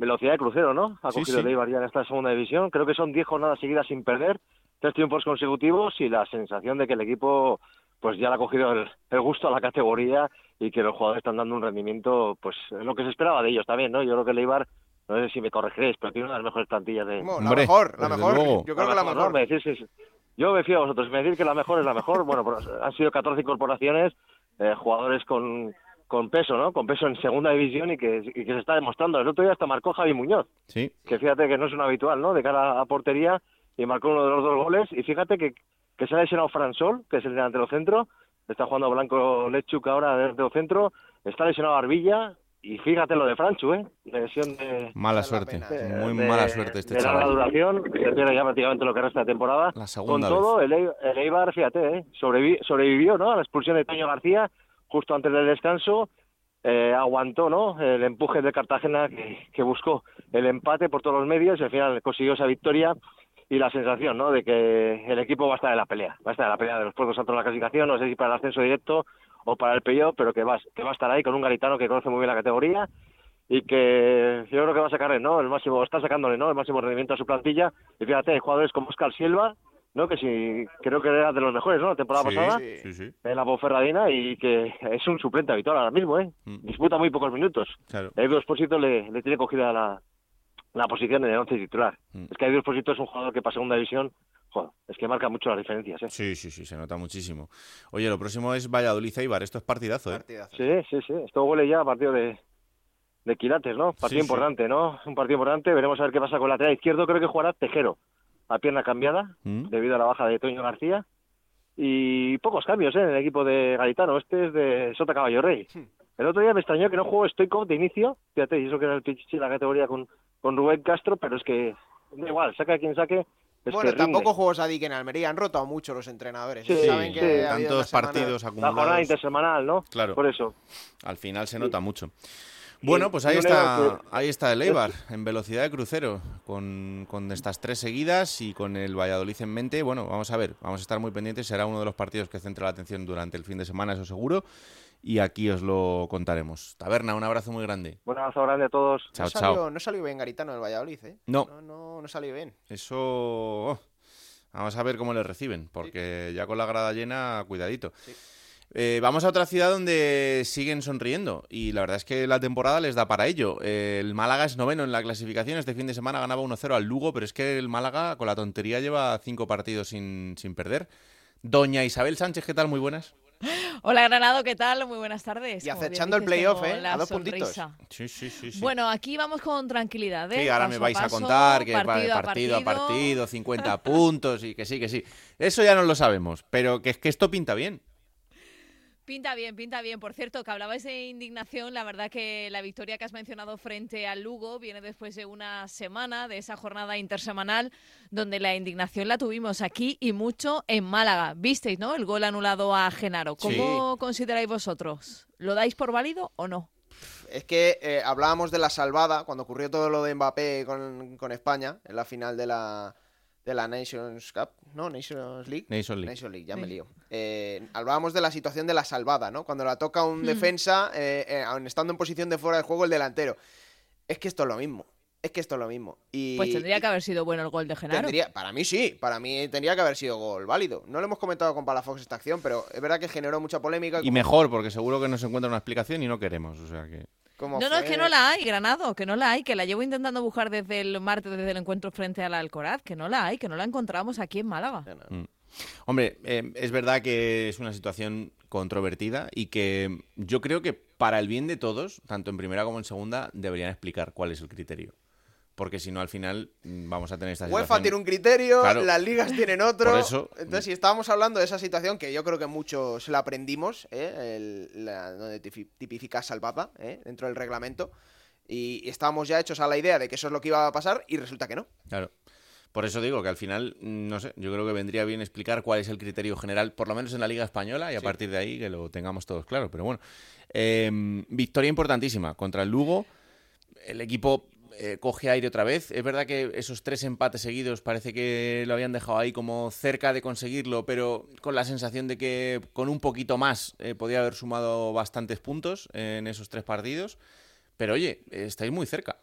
Velocidad de crucero, ¿no? Ha cogido sí, sí. el Eibar ya en esta segunda división. Creo que son diez jornadas seguidas sin perder, tres triunfos consecutivos, y la sensación de que el equipo pues ya le ha cogido el, el gusto a la categoría y que los jugadores están dando un rendimiento, pues es lo que se esperaba de ellos también, ¿no? Yo creo que el Eibar, no sé si me corregiréis, pero tiene una de las mejores plantillas de... No, la Hombre, mejor, la mejor. Luego. Yo creo la que la mejor. mejor. No, me decís, es, yo me fío a vosotros. Me decís que la mejor es la mejor. Bueno, pues han sido catorce incorporaciones, eh, jugadores con... con peso, ¿no? Con peso en segunda división y que, y que se está demostrando. El otro día hasta marcó Javi Muñoz, sí. que fíjate que no es un habitual, ¿no? De cara a portería, y marcó uno de los dos goles. Y fíjate que, que se ha lesionado Fran Sol, que es el delantero centro, está jugando Blanco Lechuk ahora delantero centro, está lesionado Arbilla, Y fíjate lo de Franchu, ¿eh? Lesión de... Mala suerte, de, muy de, mala suerte este de chaval. De la duración, que tiene ya prácticamente lo que resta de temporada. La segunda Con todo, vez. el Eibar, fíjate, ¿eh? Sobrevi- sobrevivió, ¿no? A la expulsión de Toño García, justo antes del descanso. Eh, aguantó, ¿no? El empuje de Cartagena que, que buscó el empate por todos los medios y al final consiguió esa victoria y la sensación, ¿no? De que el equipo va a estar en la pelea. Va a estar en la pelea de los puestos altos de la clasificación, no sé si para el ascenso directo o para el playoff, pero que va, que va a estar ahí con un gaditano que conoce muy bien la categoría y que yo creo que va a sacarle, ¿no? El máximo, está sacándole, ¿no? El máximo rendimiento a su plantilla. Y fíjate, hay jugadores como Óscar Silva, ¿no? Que sí, creo que era de los mejores, ¿no? La temporada sí, pasada, sí, sí. en la Ponferradina, y que es un suplente habitual ahora mismo, ¿eh? Mm. Disputa muy pocos minutos. Claro. El Espósito le, le tiene cogida la, la posición en el once titular. Mm. Es que el Espósito es un jugador que para segunda división. Joder, es que marca mucho las diferencias, ¿eh? Sí, sí, sí, se nota muchísimo. Oye, lo próximo es Valladolid-Eibar, esto es partidazo, ¿eh? Partidazo. Sí, sí, sí, esto huele ya a partido de, de quilates, ¿no? Partido sí, importante, sí. ¿no? Un partido importante, veremos a ver qué pasa con el lateral izquierdo, creo que jugará Tejero, a pierna cambiada, ¿Mm? debido a la baja de Toño García, y pocos cambios, ¿eh? En el equipo de gaditano, este es de Sota Caballo Rey. ¿Mm? El otro día me extrañó que no jugó Stoico de inicio, fíjate, y eso que era el pichichi en la categoría con, con Rubén Castro, pero es que da igual, saca a quien saque. Es bueno, tampoco jugó Sadiq en Almería, han rotado mucho los entrenadores. Sí, saben sí. que ha tantos partidos semana... acumulados. La jornada intersemanal, ¿no? Claro. Por eso. Al final se nota sí. mucho. Bueno, pues ahí no está, que... ahí está el Eibar, en velocidad de crucero, con, con estas tres seguidas y con el Valladolid en mente. Bueno, vamos a ver, vamos a estar muy pendientes. Será uno de los partidos que centra la atención durante el fin de semana, eso seguro. Y aquí os lo contaremos. Taberna, un abrazo muy grande. Un abrazo grande a todos. Chao, no salió, chao. No salió bien Garitano del Valladolid, ¿eh? No. No, no, no salió bien. Eso... Oh. Vamos a ver cómo le reciben, porque sí. ya con la grada llena, cuidadito. Sí. Eh, vamos a otra ciudad donde siguen sonriendo y la verdad es que la temporada les da para ello. Eh, el Málaga es noveno en la clasificación, este fin de semana ganaba uno cero al Lugo, pero es que el Málaga con la tontería lleva cinco partidos sin, sin perder. Doña Isabel Sánchez, ¿qué tal? Muy buenas. Hola Granado, ¿qué tal? Muy buenas tardes. Y acechando el playoff, ¿eh? A dos puntitos. Sí, sí, sí, sí. Bueno, aquí vamos con tranquilidad, ¿eh? Sí, ahora paso me vais a, paso, a contar que partido, partido a partido, partido cincuenta puntos y que sí, que sí. Eso ya no lo sabemos, pero que es que esto pinta bien. Pinta bien, pinta bien. Por cierto, que hablabais de indignación, la verdad que la victoria que has mencionado frente al Lugo viene después de una semana de esa jornada intersemanal donde la indignación la tuvimos aquí y mucho en Málaga. Visteis, ¿no? El gol anulado a Genaro. ¿Cómo sí. consideráis vosotros? ¿Lo dais por válido o no? Es que eh, hablábamos de la salvada cuando ocurrió todo lo de Mbappé con, con España en la final de la... de la Nations Cup, ¿no? Nations League. Nations League, Nations League ya sí. me lío. Eh, hablábamos de la situación de la salvada, ¿no? Cuando la toca un mm. defensa, eh, eh, aun estando en posición de fuera de juego, el delantero. Es que esto es lo mismo. Es que esto es lo mismo. Y, pues tendría que haber sido bueno el gol de Genaro. Tendría, para mí sí, para mí tendría que haber sido gol válido. No lo hemos comentado con Palafox esta acción, pero es verdad que generó mucha polémica. Y, y mejor, porque seguro que no se encuentra una explicación y no queremos, o sea que... Como no, no, es que no la hay, Granado, que no la hay, que la llevo intentando buscar desde el martes, desde el encuentro frente al Alcoraz, que no la hay, que no la encontramos aquí en Málaga. Mm. Hombre, eh, es verdad que es una situación controvertida y que yo creo que para el bien de todos, tanto en primera como en segunda, deberían explicar cuál es el criterio. Porque si no, al final vamos a tener esta situación. UEFA tiene un criterio, claro. Las ligas tienen otro. Por eso... Entonces, si estábamos hablando de esa situación, que yo creo que muchos la aprendimos, ¿eh? El, la, donde tipifica salvada, ¿eh? Dentro del reglamento, y estábamos ya hechos a la idea de que eso es lo que iba a pasar, y resulta que no. Claro. Por eso digo que al final, no sé, yo creo que vendría bien explicar cuál es el criterio general, por lo menos en la Liga Española, y a sí. partir de ahí que lo tengamos todos claro. Pero bueno, eh, victoria importantísima contra el Lugo. El equipo... Eh, coge aire otra vez. Es verdad que esos tres empates seguidos parece que lo habían dejado ahí como cerca de conseguirlo, pero con la sensación de que con un poquito más eh, podía haber sumado bastantes puntos en esos tres partidos. Pero oye, estáis muy cerca.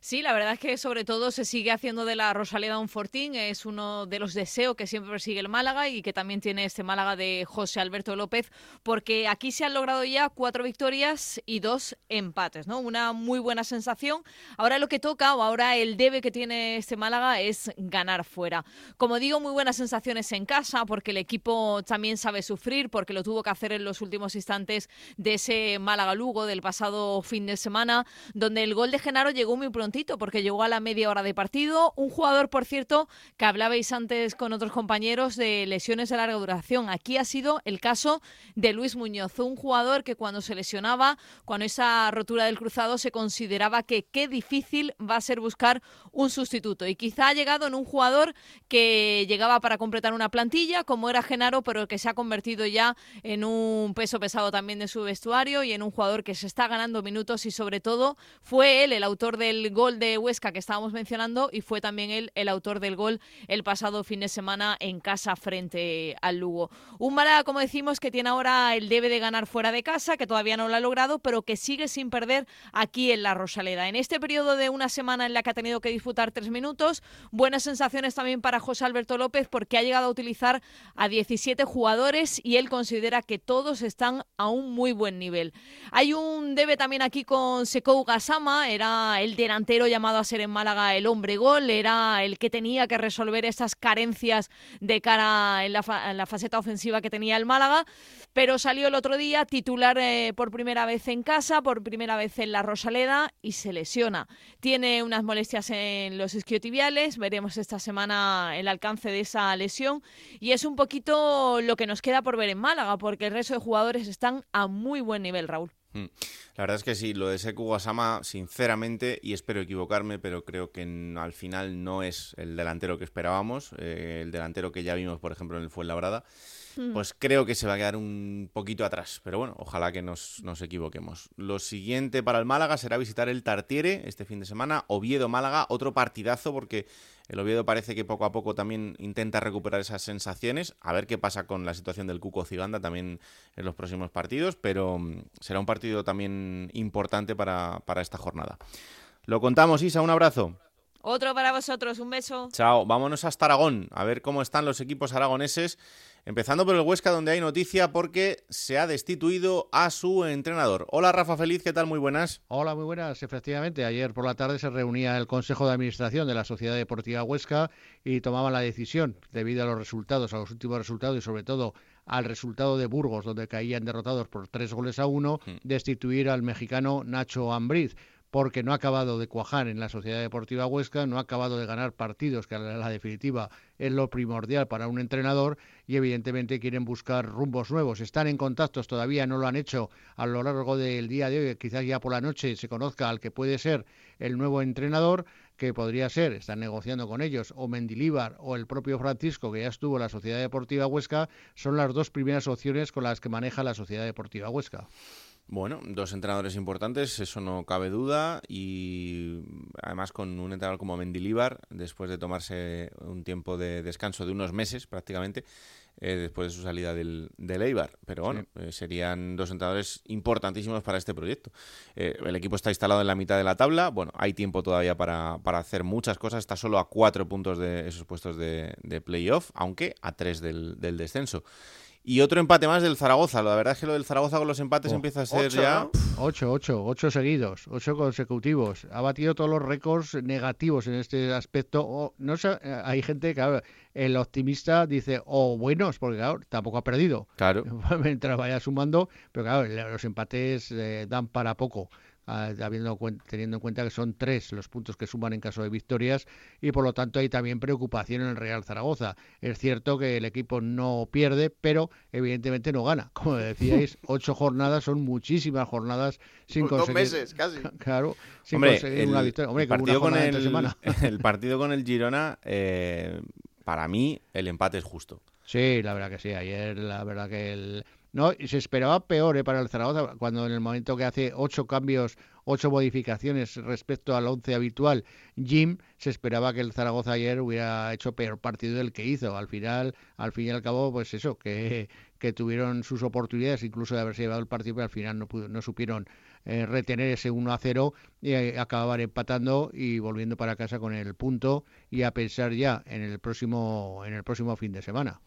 Sí, la verdad es que sobre todo se sigue haciendo de la Rosaleda un fortín, es uno de los deseos que siempre persigue el Málaga y que también tiene este Málaga de José Alberto López, porque aquí se han logrado ya cuatro victorias y dos empates, ¿no? Una muy buena sensación. Ahora lo que toca, o ahora el debe que tiene este Málaga es ganar fuera. Como digo, muy buenas sensaciones en casa, porque el equipo también sabe sufrir, porque lo tuvo que hacer en los últimos instantes de ese Málaga-Lugo del pasado fin de semana, donde el gol de Genaro llegó muy prontito porque llegó a la media hora de partido. Un jugador, por cierto, que hablabais antes con otros compañeros de lesiones de larga duración. Aquí ha sido el caso de Luis Muñoz, un jugador que cuando se lesionaba, cuando esa rotura del cruzado, se consideraba que qué difícil va a ser buscar un sustituto. Y quizá ha llegado en un jugador que llegaba para completar una plantilla, como era Genaro, pero que se ha convertido ya en un peso pesado también de su vestuario y en un jugador que se está ganando minutos, y sobre todo fue él el autor del gol de Huesca que estábamos mencionando, y fue también él el autor del gol el pasado fin de semana en casa frente al Lugo. Un Málaga, como decimos, que tiene ahora el debe de ganar fuera de casa, que todavía no lo ha logrado, pero que sigue sin perder aquí en la Rosaleda. En este periodo de una semana en la que ha tenido que disputar tres minutos, buenas sensaciones también para José Alberto López, porque ha llegado a utilizar a diecisiete jugadores y él considera que todos están a un muy buen nivel. Hay un debe también aquí con Sekou Gassama, era el delantero llamado a ser en Málaga el hombre gol, era el que tenía que resolver estas carencias de cara en la, fa- en la faceta ofensiva que tenía el Málaga, pero salió el otro día titular eh, por primera vez en casa, por primera vez en la Rosaleda, y se lesiona. Tiene unas molestias en los isquiotibiales, veremos esta semana el alcance de esa lesión, y es un poquito lo que nos queda por ver en Málaga, porque el resto de jugadores están a muy buen nivel, Raúl. La verdad es que sí, lo de Sekou Gassama, sinceramente, y espero equivocarme, pero creo que al final no es el delantero que esperábamos, eh, el delantero que ya vimos, por ejemplo, en el Fuenlabrada. Pues creo que se va a quedar un poquito atrás, pero bueno, ojalá que nos, nos equivoquemos. Lo siguiente para el Málaga será visitar el Tartiere este fin de semana, Oviedo-Málaga, otro partidazo, porque el Oviedo parece que poco a poco también intenta recuperar esas sensaciones, a ver qué pasa con la situación del Cuco Ciganda también en los próximos partidos, pero será un partido también importante para, para esta jornada. Lo contamos, Isa, un abrazo. Otro para vosotros, un beso. Chao, vámonos hasta Aragón, a ver cómo están los equipos aragoneses. Empezando por el Huesca, donde hay noticia porque se ha destituido a su entrenador. Hola, Rafa Feliz, ¿qué tal? Muy buenas. Hola, muy buenas. Efectivamente, ayer por la tarde se reunía el Consejo de Administración de la Sociedad Deportiva Huesca y tomaban la decisión debido a los resultados, a los últimos resultados y sobre todo al resultado de Burgos, donde caían derrotados por tres goles a uno, mm. destituir al mexicano Nacho Ambriz, porque no ha acabado de cuajar en la Sociedad Deportiva Huesca, no ha acabado de ganar partidos, que a la definitiva es lo primordial para un entrenador, y evidentemente quieren buscar rumbos nuevos. Están en contactos, todavía no lo han hecho a lo largo del día de hoy, quizás ya por la noche se conozca al que puede ser el nuevo entrenador, que podría ser, están negociando con ellos, o Mendilíbar o el propio Francisco, que ya estuvo en la Sociedad Deportiva Huesca, son las dos primeras opciones con las que maneja la Sociedad Deportiva Huesca. Bueno, dos entrenadores importantes, eso no cabe duda, y además con un entrenador como Mendilíbar, después de tomarse un tiempo de descanso de unos meses prácticamente, eh, después de su salida del, del Eibar. Pero bueno, sí. eh, serían dos entrenadores importantísimos para este proyecto. Eh, el equipo está instalado en la mitad de la tabla, bueno, hay tiempo todavía para, para hacer muchas cosas, está solo a cuatro puntos de esos puestos de, de playoff, aunque a tres del, del descenso. Y otro empate más del Zaragoza. La verdad es que lo del Zaragoza con los empates oh, empieza a ser ocho, ya... Ocho, ocho, ocho seguidos, ocho consecutivos. Ha batido todos los récords negativos en este aspecto. Oh, no sé, hay gente que habla, el optimista dice, o oh, buenos, porque claro, tampoco ha perdido. Claro. Mientras vaya sumando, pero claro, los empates eh, dan para poco. Habiendo, teniendo en cuenta que son tres los puntos que suman en caso de victorias, y por lo tanto hay también preocupación en el Real Zaragoza. Es cierto que el equipo no pierde, pero evidentemente no gana. Como decíais, ocho jornadas son muchísimas jornadas sin pues conseguir... Dos meses, casi. Claro, sin Hombre, conseguir el, una victoria. Hombre, el partido, con el, semana. el partido con el Girona, eh, para mí, el empate es justo. Sí, la verdad que sí. Ayer, la verdad que el... No, se esperaba peor eh, para el Zaragoza, cuando en el momento que hace ocho cambios, ocho modificaciones respecto al once habitual, Jim, se esperaba que el Zaragoza ayer hubiera hecho peor partido del que hizo. Al final, al fin y al cabo, pues eso, que, que tuvieron sus oportunidades incluso de haberse llevado el partido, pero al final no, pudo, no supieron eh, retener ese uno a cero y eh, acababan empatando y volviendo para casa con el punto y a pensar ya en el próximo, en el próximo fin de semana.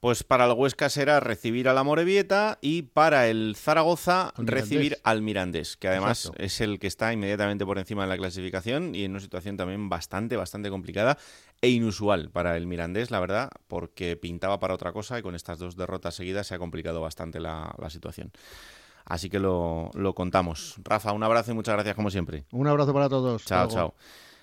Pues para el Huesca será recibir al Amorebieta y para el Zaragoza recibir al Mirandés, que además Exacto. es el que está inmediatamente por encima de la clasificación y en una situación también bastante, bastante complicada e inusual para el Mirandés, la verdad, porque pintaba para otra cosa y con estas dos derrotas seguidas se ha complicado bastante la, la situación. Así que lo, lo contamos. Rafa, un abrazo y muchas gracias como siempre. Un abrazo para todos. Chao, luego. Chao.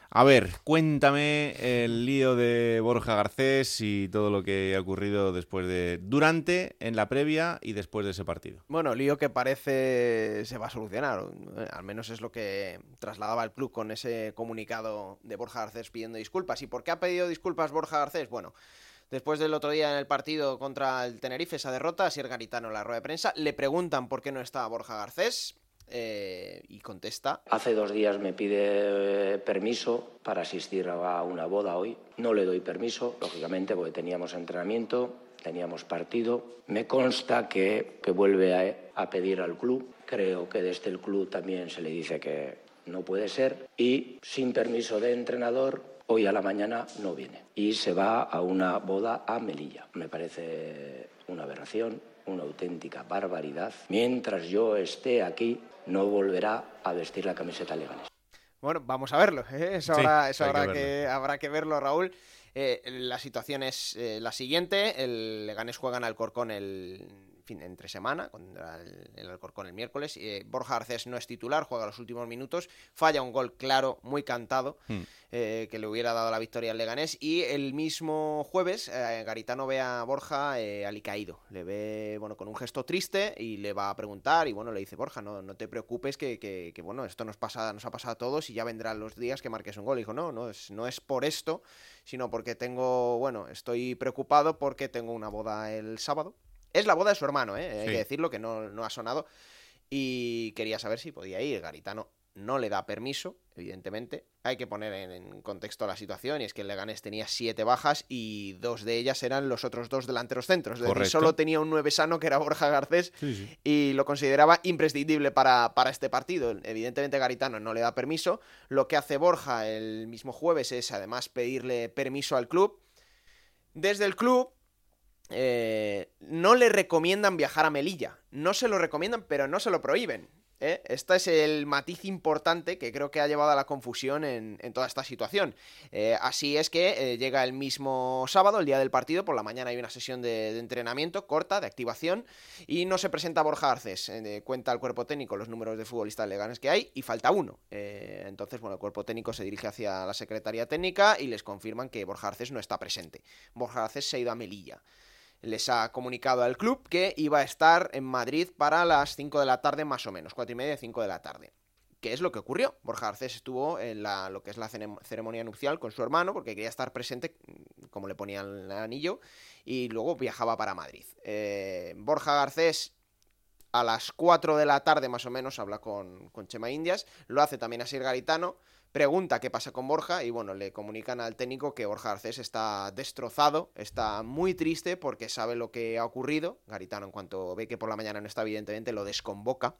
A ver, cuéntame el lío de Borja Garcés y todo lo que ha ocurrido después de, durante, en la previa y después de ese partido. Bueno, lío que parece se va a solucionar, al menos es lo que trasladaba el club con ese comunicado de Borja Garcés pidiendo disculpas. ¿Y por qué ha pedido disculpas Borja Garcés? Bueno, después del otro día en el partido contra el Tenerife, esa derrota, Asier Garitano en la rueda de prensa, le preguntan por qué no está Borja Garcés. Eh, y contesta: hace dos días me pide eh, permiso para asistir a una boda hoy. No le doy permiso, lógicamente, porque teníamos entrenamiento, teníamos partido. Me consta que, que vuelve a, a pedir al club. Creo que desde el club también se le dice que no puede ser. Y sin permiso de entrenador, hoy a la mañana no viene. Y se va a una boda a Melilla. Me parece una aberración, una auténtica barbaridad. Mientras yo esté aquí, no volverá a vestir la camiseta Leganés. Bueno, vamos a verlo, ¿eh? Eso, sí, habrá, eso habrá, que que, habrá que verlo, Raúl. Eh, la situación es eh, la siguiente. El Leganés juega en Alcorcón el fin de entre semana, contra el, el Alcorcón el miércoles. Eh, Borja Garcés no es titular, juega los últimos minutos, falla un gol claro, muy cantado, mm. eh, que le hubiera dado la victoria al Leganés. Y el mismo jueves, eh, Garitano ve a Borja eh, alicaído. Le ve, bueno, con un gesto triste y le va a preguntar. Y bueno, le dice: Borja, no, no te preocupes, que, que, que bueno, esto nos pasa, nos ha pasado a todos y ya vendrán los días que marques un gol. Y dijo: no, no es, no es por esto, sino porque tengo, bueno, estoy preocupado porque tengo una boda el sábado. Es la boda de su hermano, ¿eh? Hay sí. que decirlo, que no, no ha sonado. Y quería saber si podía ir. Garitano no le da permiso, evidentemente. Hay que poner en, en contexto la situación. Y es que el Leganés tenía siete bajas y dos de ellas eran los otros dos delanteros centros. Es decir, solo tenía un nueve sano, que era Borja Garcés, sí, sí. y lo consideraba imprescindible para, para este partido. Evidentemente Garitano no le da permiso. Lo que hace Borja el mismo jueves es, además, pedirle permiso al club. Desde el club... Eh, no le recomiendan viajar a Melilla. No se lo recomiendan, pero no se lo prohíben, ¿eh? Este es el matiz importante que creo que ha llevado a la confusión en, en toda esta situación. Eh, así es que eh, llega el mismo sábado, el día del partido, por la mañana hay una sesión de, de entrenamiento corta, de activación, y no se presenta Borja Garcés. Eh, cuenta el cuerpo técnico los números de futbolistas Leganés que hay y falta uno. Eh, entonces, bueno, el cuerpo técnico se dirige hacia la Secretaría Técnica y les confirman que Borja Garcés no está presente. Borja Garcés se ha ido a Melilla. Les ha comunicado al club que iba a estar en Madrid para las cinco de la tarde más o menos, cuatro y media, cinco de la tarde. ¿Qué es lo que ocurrió? Borja Garcés estuvo en la, lo que es la ceremonia nupcial con su hermano porque quería estar presente, como le ponían el anillo, y luego viajaba para Madrid. Eh, Borja Garcés a las cuatro de la tarde más o menos habla con, con Chema Indias, lo hace también Asier Garitano, pregunta qué pasa con Borja y bueno, le comunican al técnico que Borja Garcés está destrozado, está muy triste porque sabe lo que ha ocurrido. Garitano, en cuanto ve que por la mañana no está, evidentemente lo desconvoca,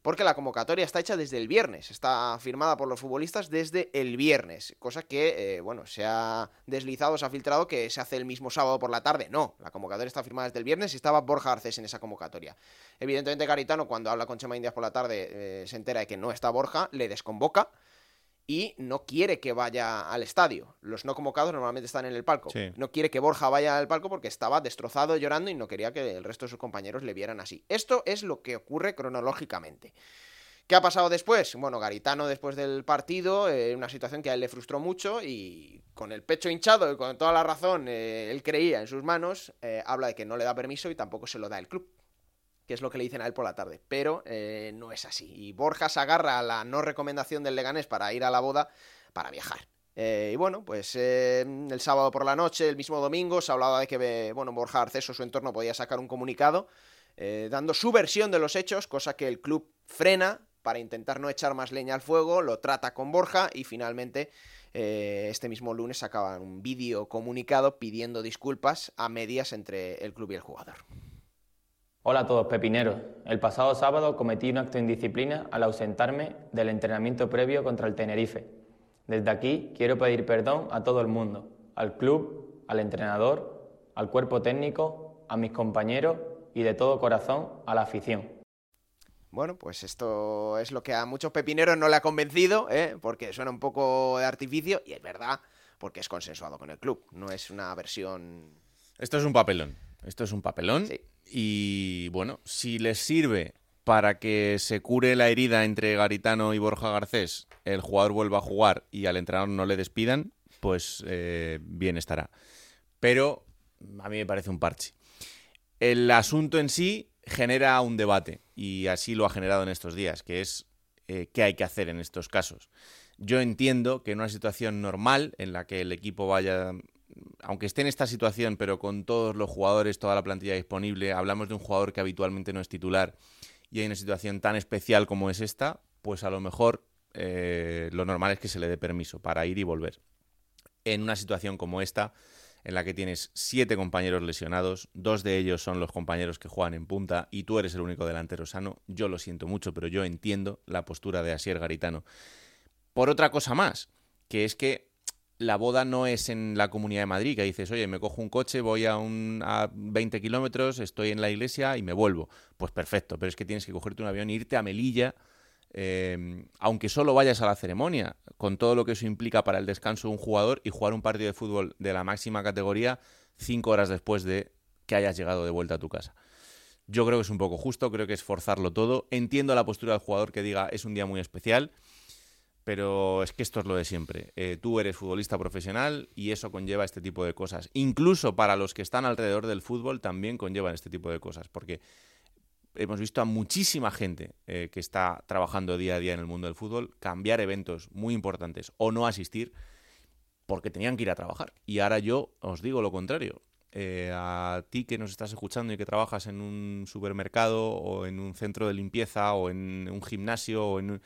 porque la convocatoria está hecha desde el viernes, está firmada por los futbolistas desde el viernes, cosa que, eh, bueno, se ha deslizado, se ha filtrado que se hace el mismo sábado por la tarde. No, la convocatoria está firmada desde el viernes y estaba Borja Garcés en esa convocatoria. Evidentemente Garitano, cuando habla con Chema Indias por la tarde, eh, se entera de que no está Borja, le desconvoca y no quiere que vaya al estadio. Los no convocados normalmente están en el palco. Sí. No quiere que Borja vaya al palco porque estaba destrozado, llorando, y no quería que el resto de sus compañeros le vieran así. Esto es lo que ocurre cronológicamente. ¿Qué ha pasado después? Bueno, Garitano, después del partido, eh, una situación que a él le frustró mucho y con el pecho hinchado y con toda la razón, eh, él creía en sus manos, eh, habla de que no le da permiso y tampoco se lo da el club, que es lo que le dicen a él por la tarde, pero eh, no es así. Y Borja se agarra a la no recomendación del Leganés para ir a la boda, para viajar. Eh, y bueno, pues eh, el sábado por la noche, el mismo domingo, se hablaba de que bueno, Borja Garcés o su entorno podía sacar un comunicado eh, dando su versión de los hechos, cosa que el club frena para intentar no echar más leña al fuego, lo trata con Borja y finalmente eh, este mismo lunes sacaban un vídeo comunicado pidiendo disculpas a medias entre el club y el jugador. Hola a todos, pepineros. El pasado sábado cometí un acto de indisciplina al ausentarme del entrenamiento previo contra el Tenerife. Desde aquí quiero pedir perdón a todo el mundo, al club, al entrenador, al cuerpo técnico, a mis compañeros y de todo corazón a la afición. Bueno, pues esto es lo que a muchos pepineros no le ha convencido, ¿eh? Porque suena un poco de artificio y es verdad, porque es consensuado con el club, no es una versión... Esto es un papelón, esto es un papelón... Sí. Y bueno, si les sirve para que se cure la herida entre Garitano y Borja Garcés, el jugador vuelva a jugar y al entrenador no le despidan, pues eh, bien estará. Pero a mí me parece un parche. El asunto en sí genera un debate, y así lo ha generado en estos días, que es eh, qué hay que hacer en estos casos. Yo entiendo que en una situación normal, en la que el equipo vaya, aunque esté en esta situación, pero con todos los jugadores, toda la plantilla disponible, hablamos de un jugador que habitualmente no es titular, y hay una situación tan especial como es esta, pues a lo mejor eh, lo normal es que se le dé permiso para ir y volver. En una situación como esta, en la que tienes siete compañeros lesionados, dos de ellos son los compañeros que juegan en punta y tú eres el único delantero sano, yo lo siento mucho, pero yo entiendo la postura de Asier Garitano. Por otra cosa más, que es que la boda no es en la Comunidad de Madrid, que dices, oye, me cojo un coche, voy a, un, a veinte kilómetros, estoy en la iglesia y me vuelvo. Pues perfecto, pero es que tienes que cogerte un avión e irte a Melilla, eh, aunque solo vayas a la ceremonia, con todo lo que eso implica para el descanso de un jugador y jugar un partido de fútbol de la máxima categoría cinco horas después de que hayas llegado de vuelta a tu casa. Yo creo que es un poco justo, creo que es forzarlo todo. Entiendo la postura del jugador que diga, es un día muy especial, pero es que esto es lo de siempre. Eh, tú eres futbolista profesional y eso conlleva este tipo de cosas. Incluso para los que están alrededor del fútbol también conllevan este tipo de cosas, porque hemos visto a muchísima gente eh, que está trabajando día a día en el mundo del fútbol cambiar eventos muy importantes o no asistir porque tenían que ir a trabajar. Y ahora yo os digo lo contrario. Eh, a ti que nos estás escuchando y que trabajas en un supermercado o en un centro de limpieza o en un gimnasio o en un...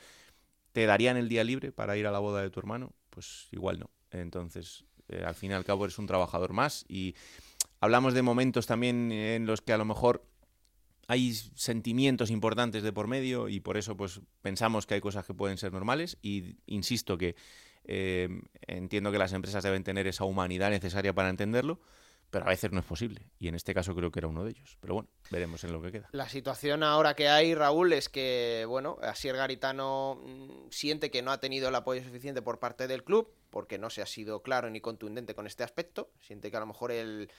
¿Te darían el día libre para ir a la boda de tu hermano? Pues igual no. Entonces, eh, al fin y al cabo eres un trabajador más. Y hablamos de momentos también en los que a lo mejor hay sentimientos importantes de por medio y por eso pues pensamos que hay cosas que pueden ser normales. Y insisto que eh, entiendo que las empresas deben tener esa humanidad necesaria para entenderlo, pero a veces no es posible, y en este caso creo que era uno de ellos. Pero bueno, veremos en lo que queda. La situación ahora que hay, Raúl, es que, bueno, Asier Garitano siente que no ha tenido el apoyo suficiente por parte del club, porque no se ha sido claro ni contundente con este aspecto. Siente que a lo mejor él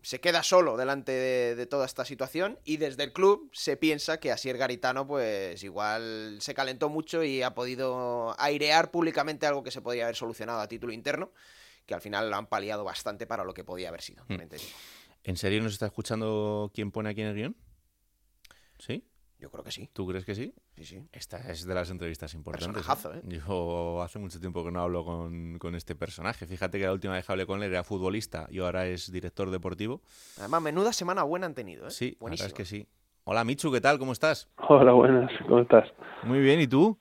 se queda solo delante de, de toda esta situación, y desde el club se piensa que Asier Garitano, pues, igual se calentó mucho y ha podido airear públicamente algo que se podía haber solucionado a título interno, que al final lo han paliado bastante para lo que podía haber sido. Mm. ¿En serio nos está escuchando quién pone aquí en el guión? ¿Sí? Yo creo que sí. ¿Tú crees que sí? Sí, sí. Esta es de las entrevistas importantes. Personajazo, ¿eh? ¿eh? Yo hace mucho tiempo que no hablo con, con este personaje. Fíjate que la última vez que hablé con él era futbolista y ahora es director deportivo. Además, menuda semana buena han tenido, ¿eh? Sí, buenísimo. La verdad es que sí. Hola, Michu, ¿qué tal? ¿Cómo estás? Hola, buenas. ¿Cómo estás? Muy bien, ¿y tú?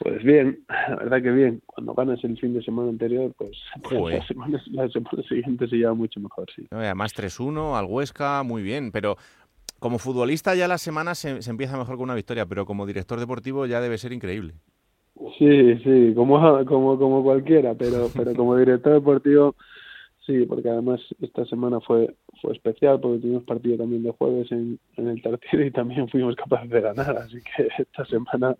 Pues bien, la verdad que bien. Cuando ganas el fin de semana anterior, pues, pues la, semana, la semana siguiente se lleva mucho mejor, sí. No, además tres uno al Huesca, muy bien. Pero como futbolista ya la semana se, se empieza mejor con una victoria, pero como director deportivo ya debe ser increíble. Sí, sí, como como como cualquiera, pero pero como director deportivo sí, porque además esta semana fue fue especial porque tuvimos partido también de jueves en, en el Tartiere y también fuimos capaces de ganar, así que esta semana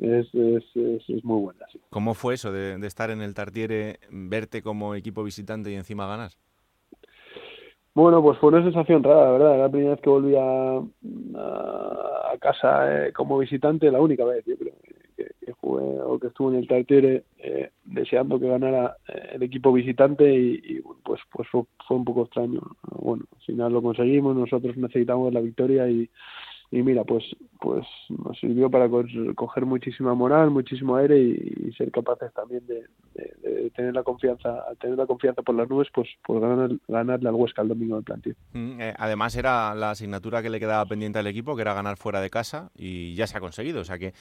es, es, es, es muy buena. Sí. ¿Cómo fue eso de, de estar en el Tartiere, verte como equipo visitante y encima ganar? Bueno, pues fue una sensación rara, la verdad. Era la primera vez que volví a, a, a casa eh, como visitante, la única vez, yo creo, que, que jugué o que estuve en el Tartiere eh, deseando que ganara el equipo visitante y, y pues, pues fue, fue un poco extraño. Bueno, al final lo conseguimos, nosotros necesitamos la victoria y, y mira, pues, pues nos sirvió para co- coger muchísima moral, muchísimo aire y, y ser capaces también de, de, de tener la confianza, al tener la confianza por las nubes, pues, pues ganar, ganarle al Huesca el domingo del plantío. Mm, eh, además era la asignatura que le quedaba pendiente al equipo, que era ganar fuera de casa, y ya se ha conseguido, o sea que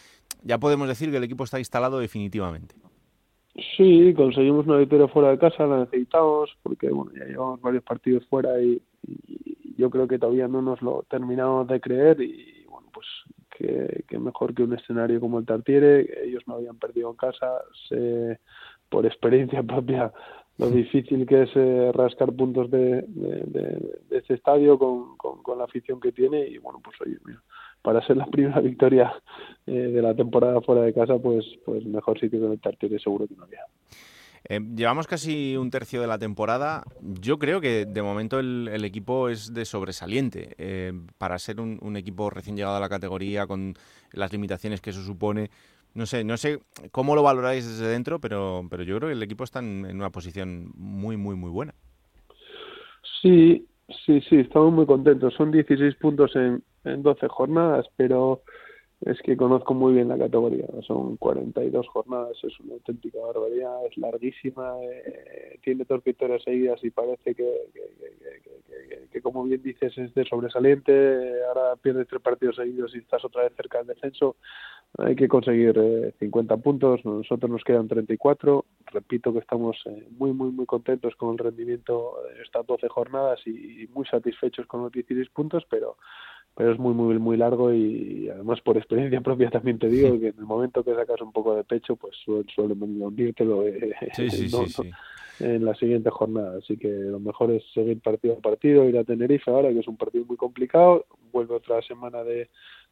ya podemos decir que el equipo está instalado definitivamente. Sí, conseguimos una victoria fuera de casa, la necesitamos, porque bueno, ya llevamos varios partidos fuera y, y yo creo que todavía no nos lo terminamos de creer y bueno, pues que, que mejor que un escenario como el Tartiere, ellos no habían perdido en casa, se, por experiencia propia, lo difícil que es eh, rascar puntos de, de, de, de este estadio con, con, con la afición que tiene y bueno, pues oye, mira, para ser la primera victoria eh, de la temporada fuera de casa, pues pues mejor sitio que el Tartiere seguro que no había. Eh, llevamos casi un tercio de la temporada. Yo creo que de momento el, el equipo es de sobresaliente. Eh, para ser un, un equipo recién llegado a la categoría, con las limitaciones que eso supone, no sé, no sé cómo lo valoráis desde dentro, pero, pero yo creo que el equipo está en, en una posición muy, muy, muy buena. Sí, sí, sí, estamos muy contentos. Son dieciséis puntos en, en doce jornadas, pero es que conozco muy bien la categoría. Son cuarenta y dos jornadas, es una auténtica barbaridad, es larguísima, eh, tiene dos victorias seguidas y parece que, que, que, que, que, que, que, como bien dices, es de sobresaliente. Ahora pierdes tres partidos seguidos y estás otra vez cerca del descenso. Hay que conseguir eh, cincuenta puntos, nosotros nos quedan treinta y cuatro. Repito que estamos eh, muy, muy, muy contentos con el rendimiento de estas doce jornadas y, y muy satisfechos con los dieciséis puntos, pero pero es muy, muy, muy largo y, y además por experiencia propia también te digo que en el momento que sacas un poco de pecho, pues suelen suele hundírtelo eh, sí, sí, no, sí, sí. en la siguiente jornada. Así que lo mejor es seguir partido a partido, ir a Tenerife ahora, que es un partido muy complicado. Vuelve otra semana de...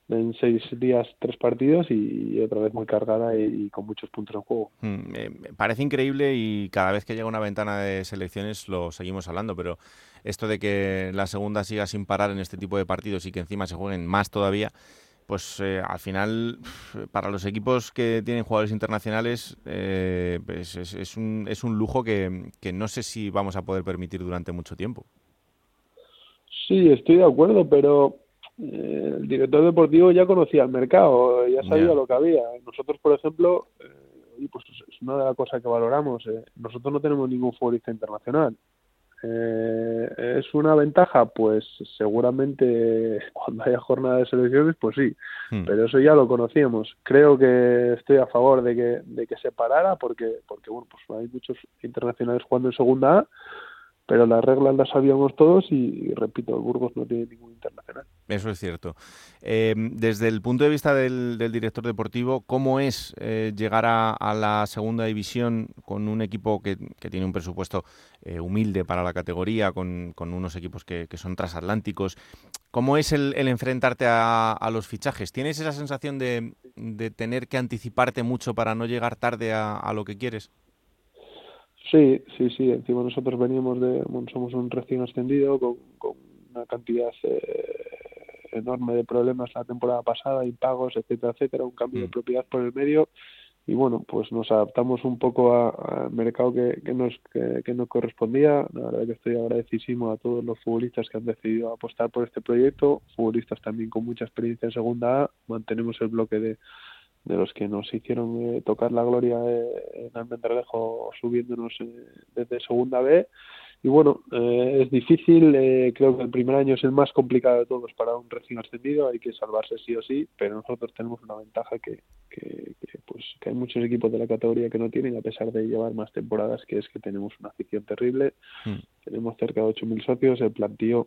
en seis días, tres partidos y otra vez muy cargada y, y con muchos puntos en juego. Mm, eh, parece increíble y cada vez que llega una ventana de selecciones lo seguimos hablando, pero esto de que la segunda siga sin parar en este tipo de partidos y que encima se jueguen más todavía, pues eh, al final para los equipos que tienen jugadores internacionales eh, pues es, es, un, es un lujo que, que no sé si vamos a poder permitir durante mucho tiempo. Sí, estoy de acuerdo, pero el director deportivo ya conocía el mercado, ya sabía yeah. lo que había. Nosotros, por ejemplo, eh, pues es una de las cosas que valoramos. Eh. Nosotros no tenemos ningún futbolista internacional. Eh, ¿Es una ventaja? Pues seguramente cuando haya jornada de selecciones, pues sí. Mm. Pero eso ya lo conocíamos. Creo que estoy a favor de que de que se parara porque, porque bueno, pues hay muchos internacionales jugando en segunda A, pero las reglas las sabíamos todos y, y repito, el Burgos no tiene ningún internacional. Eso es cierto. Eh, desde el punto de vista del, del director deportivo, ¿cómo es eh, llegar a, a la segunda división con un equipo que, que tiene un presupuesto eh, humilde para la categoría, con, con unos equipos que, que son transatlánticos? ¿Cómo es el, el enfrentarte a, a los fichajes? ¿Tienes esa sensación de, de tener que anticiparte mucho para no llegar tarde a, a lo que quieres? Sí, sí, sí. Encima nosotros venimos de, bueno, somos un recién ascendido con, con una cantidad eh, enorme de problemas la temporada pasada, impagos, etcétera, etcétera, un cambio de propiedad por el medio y bueno, pues nos adaptamos un poco al mercado que, que nos que, que nos correspondía. La verdad que estoy agradecidísimo a todos los futbolistas que han decidido apostar por este proyecto, futbolistas también con mucha experiencia en segunda A. Mantenemos el bloque de de los que nos hicieron eh, tocar la gloria eh, en Almendralejo subiéndonos eh, desde segunda B y bueno, eh, es difícil, eh, creo que el primer año es el más complicado de todos para un recién ascendido, hay que salvarse sí o sí, pero nosotros tenemos una ventaja que, que, que pues que hay muchos equipos de la categoría que no tienen a pesar de llevar más temporadas, que es que tenemos una afición terrible, mm. tenemos cerca de ocho mil socios, el plantío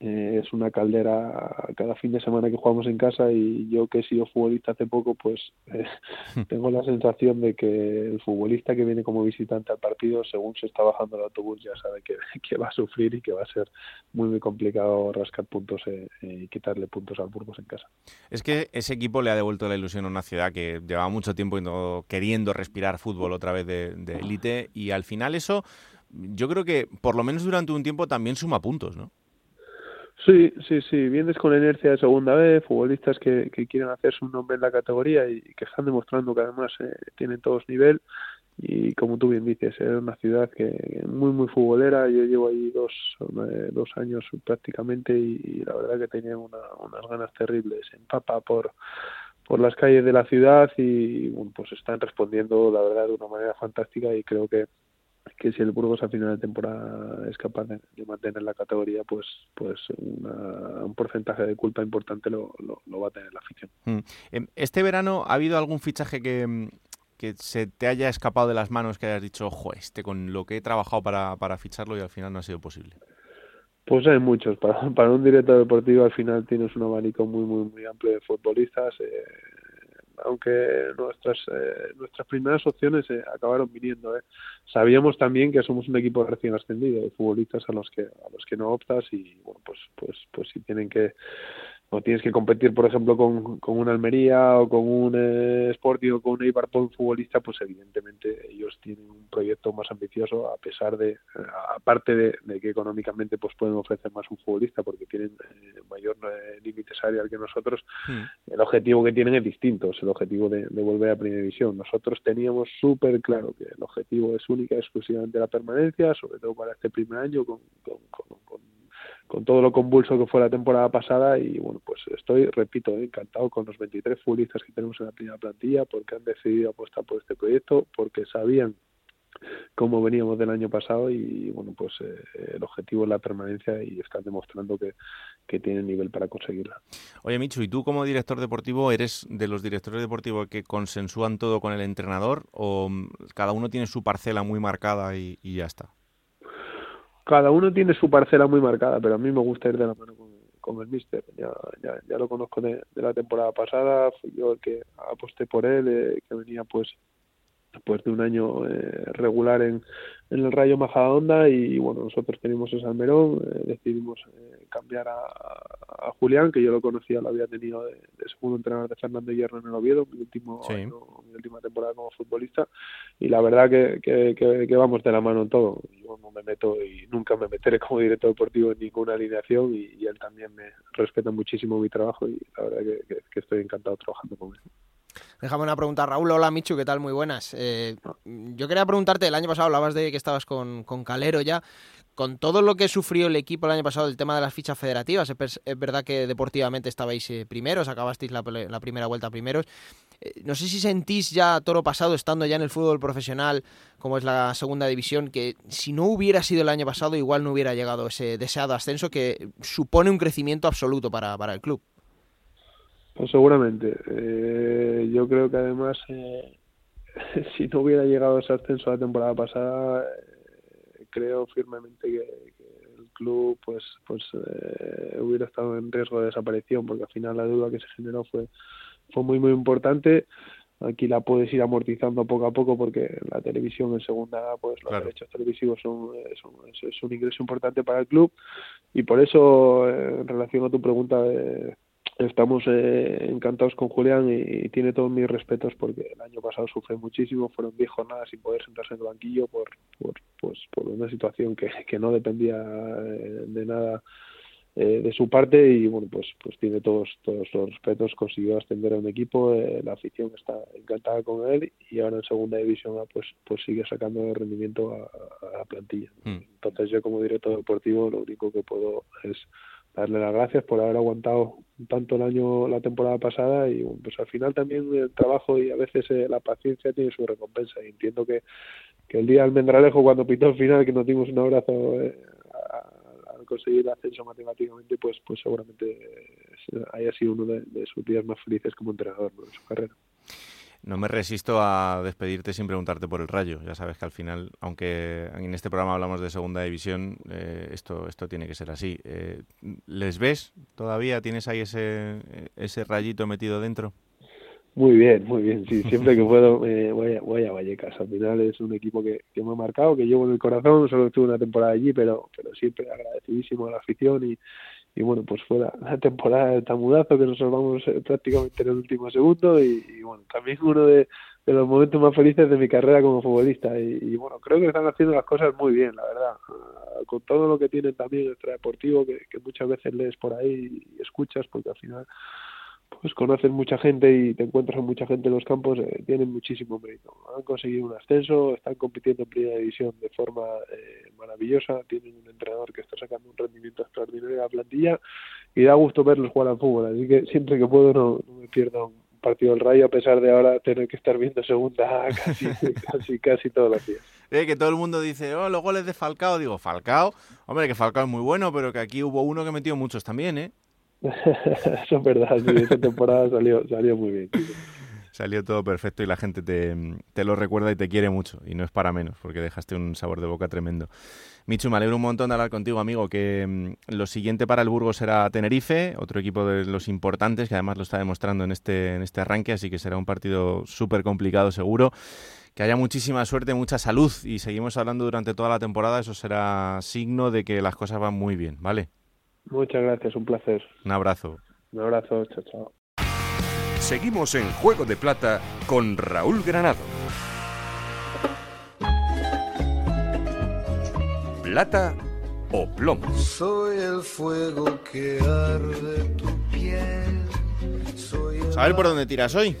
Eh, es una caldera cada fin de semana que jugamos en casa y yo que he sido futbolista hace poco pues eh, tengo la sensación de que el futbolista que viene como visitante al partido según se está bajando el autobús ya sabe que, que va a sufrir y que va a ser muy muy complicado rascar puntos eh, eh, y quitarle puntos al Burgos en casa. Es que ese equipo le ha devuelto la ilusión a una ciudad que llevaba mucho tiempo queriendo respirar fútbol otra vez de élite y al final eso yo creo que por lo menos durante un tiempo también suma puntos, ¿no? Sí, sí, sí. Vienes con la inercia de segunda B, futbolistas que, que quieren hacerse un nombre en la categoría y que están demostrando que además eh, tienen todos nivel y como tú bien dices, es eh, una ciudad que es muy, muy futbolera. Yo llevo ahí dos, eh, dos años prácticamente y, y la verdad que tenía una, unas ganas terribles. Empapa por... por las calles de la ciudad y bueno, pues están respondiendo la verdad de una manera fantástica y creo que que si el Burgos a final de temporada es capaz de, de mantener la categoría, pues pues una, un porcentaje de culpa importante lo, lo, lo va a tener la afición. Este verano, ¿ha habido algún fichaje que, que se te haya escapado de las manos, que hayas dicho, ojo, este con lo que he trabajado para, para ficharlo y al final no ha sido posible? Pues hay muchos. Para, para un director deportivo al final tienes un abanico muy, muy, muy amplio de futbolistas. Eh, aunque nuestras eh, nuestras primeras opciones eh, acabaron viniendo. Eh. Sabíamos también que somos un equipo recién ascendido, de futbolistas a los que a los que no optas y bueno pues pues pues si tienen que o tienes que competir, por ejemplo, con, con un Almería o con un eh, Sporting o con un Eibar por un futbolista, pues evidentemente ellos tienen un proyecto más ambicioso, a pesar de, aparte de, de que económicamente pues pueden ofrecer más un futbolista porque tienen eh, mayor eh, límite salarial que nosotros. Mm. El objetivo que tienen es distinto, es el objetivo de, de volver a Primera División. Nosotros teníamos súper claro que el objetivo es única y exclusivamente la permanencia, sobre todo para este primer año, con, con, con, con con todo lo convulso que fue la temporada pasada. Y bueno, pues estoy, repito, encantado con los veintitrés futbolistas que tenemos en la primera plantilla, porque han decidido apostar por este proyecto, porque sabían cómo veníamos del año pasado y bueno, pues eh, el objetivo es la permanencia y están demostrando que, que tienen nivel para conseguirla. Oye, Michu, ¿y tú como director deportivo eres de los directores deportivos que consensúan todo con el entrenador o cada uno tiene su parcela muy marcada y, y ya está? Cada uno tiene su parcela muy marcada, pero a mí me gusta ir de la mano con, con el míster. Ya, ya, ya lo conozco de, de la temporada pasada, fui yo el que aposté por él, eh, que venía pues después de un año eh, regular en, en el Rayo Majadahonda, y bueno, nosotros tenemos ese Almerón, eh, decidimos eh, cambiar a, a Julián, que yo lo conocía, lo había tenido de, de segundo entrenador de Fernando Hierro en el Oviedo, mi, último, sí. año, mi última temporada como futbolista, y la verdad que, que, que, que vamos de la mano en todo. Yo no me meto y nunca me meteré como director deportivo en ninguna alineación, y, y él también me respeta muchísimo mi trabajo, y la verdad que, que, que estoy encantado trabajando con él. Déjame una pregunta, Raúl. Hola, Michu, ¿qué tal? Muy buenas. Eh, yo quería preguntarte, el año pasado hablabas de que estabas con, con Calero ya. Con todo lo que sufrió el equipo el año pasado, el tema de las fichas federativas, es, es verdad que deportivamente estabais eh, primeros, acabasteis la, la primera vuelta primeros. Eh, no sé si sentís ya, toro pasado, estando ya en el fútbol profesional, como es la segunda división, que si no hubiera sido el año pasado, igual no hubiera llegado ese deseado ascenso que supone un crecimiento absoluto para, para el club. Pues seguramente. Eh, yo creo que además, eh, si no hubiera llegado ese ascenso la temporada pasada, eh, creo firmemente que, que el club pues pues eh, hubiera estado en riesgo de desaparición, porque al final la deuda que se generó fue fue muy muy importante. Aquí la puedes ir amortizando poco a poco, porque en la televisión en segunda pues los claro. derechos televisivos son, son, son es un ingreso importante para el club, y por eso eh, en relación a tu pregunta de Estamos eh, encantados con Julián y, y tiene todos mis respetos, porque el año pasado sufrió muchísimo, fueron diez jornadas sin poder sentarse en el banquillo por, por, pues, por una situación que, que no dependía de nada eh, de su parte, y bueno, pues pues tiene todos todos los respetos, consiguió ascender a un equipo, eh, la afición está encantada con él, y ahora en segunda división pues pues sigue sacando el rendimiento a, a la plantilla. Mm. Entonces yo como director deportivo lo único que puedo es darle las gracias por haber aguantado tanto el año, la temporada pasada, y pues al final también el trabajo y a veces eh, la paciencia tiene su recompensa, y entiendo que, que el día del Almendralejo, cuando pitó el final, que nos dimos un abrazo eh, al conseguir el ascenso matemáticamente, pues pues seguramente eh, haya sido uno de, de sus días más felices como entrenador, ¿no?, en su carrera. No me resisto a despedirte sin preguntarte por el Rayo. Ya sabes que al final, aunque en este programa hablamos de segunda división, eh, esto esto tiene que ser así. Eh, ¿Les ves todavía? ¿Tienes ahí ese ese rayito metido dentro? Muy bien, muy bien. Sí, siempre que puedo eh, voy, a, voy a Vallecas. Al final es un equipo que, que me ha marcado, que llevo en el corazón. Solo estuve una temporada allí, pero pero siempre agradecidísimo a la afición y Y bueno, pues fue la, la temporada del tamudazo, que nos salvamos eh, prácticamente en el último segundo. Y, y bueno, también uno de, de los momentos más felices de mi carrera como futbolista. Y, y bueno, creo que están haciendo las cosas muy bien, la verdad. Uh, con todo lo que tienen también el extradeportivo, que, que muchas veces lees por ahí y escuchas, porque al final pues conoces mucha gente y te encuentras con mucha gente en los campos, eh, tienen muchísimo mérito. Han conseguido un ascenso, están compitiendo en primera división de forma eh, maravillosa, tienen un entrenador que está sacando un rendimiento extraordinario a la plantilla y da gusto verlos jugar al fútbol, así que siempre que puedo no, no me pierdo un partido del Rayo, a pesar de ahora tener que estar viendo segunda casi casi, casi todos los días. Eh, que todo el mundo dice, oh, los goles de Falcao. Digo, Falcao, hombre, que Falcao es muy bueno, pero que aquí hubo uno que metió muchos también, ¿eh? Eso es verdad, sí, esta temporada salió, salió muy bien. Tío. Salió todo perfecto y la gente te, te lo recuerda y te quiere mucho, y no es para menos, porque dejaste un sabor de boca tremendo. Michu, me alegro un montón de hablar contigo, amigo, que mmm, lo siguiente para el Burgos será Tenerife, otro equipo de los importantes, que además lo está demostrando en este, en este arranque, así que será un partido súper complicado seguro. Que haya muchísima suerte, mucha salud, y seguimos hablando durante toda la temporada, eso será signo de que las cosas van muy bien, ¿vale? Muchas gracias, un placer. Un abrazo. Un abrazo, chao, chao. Seguimos en Juego de Plata con Raúl Granado. Plata o plomo. Soy el fuego que arde tu piel. ¿Sabes por dónde tiras hoy?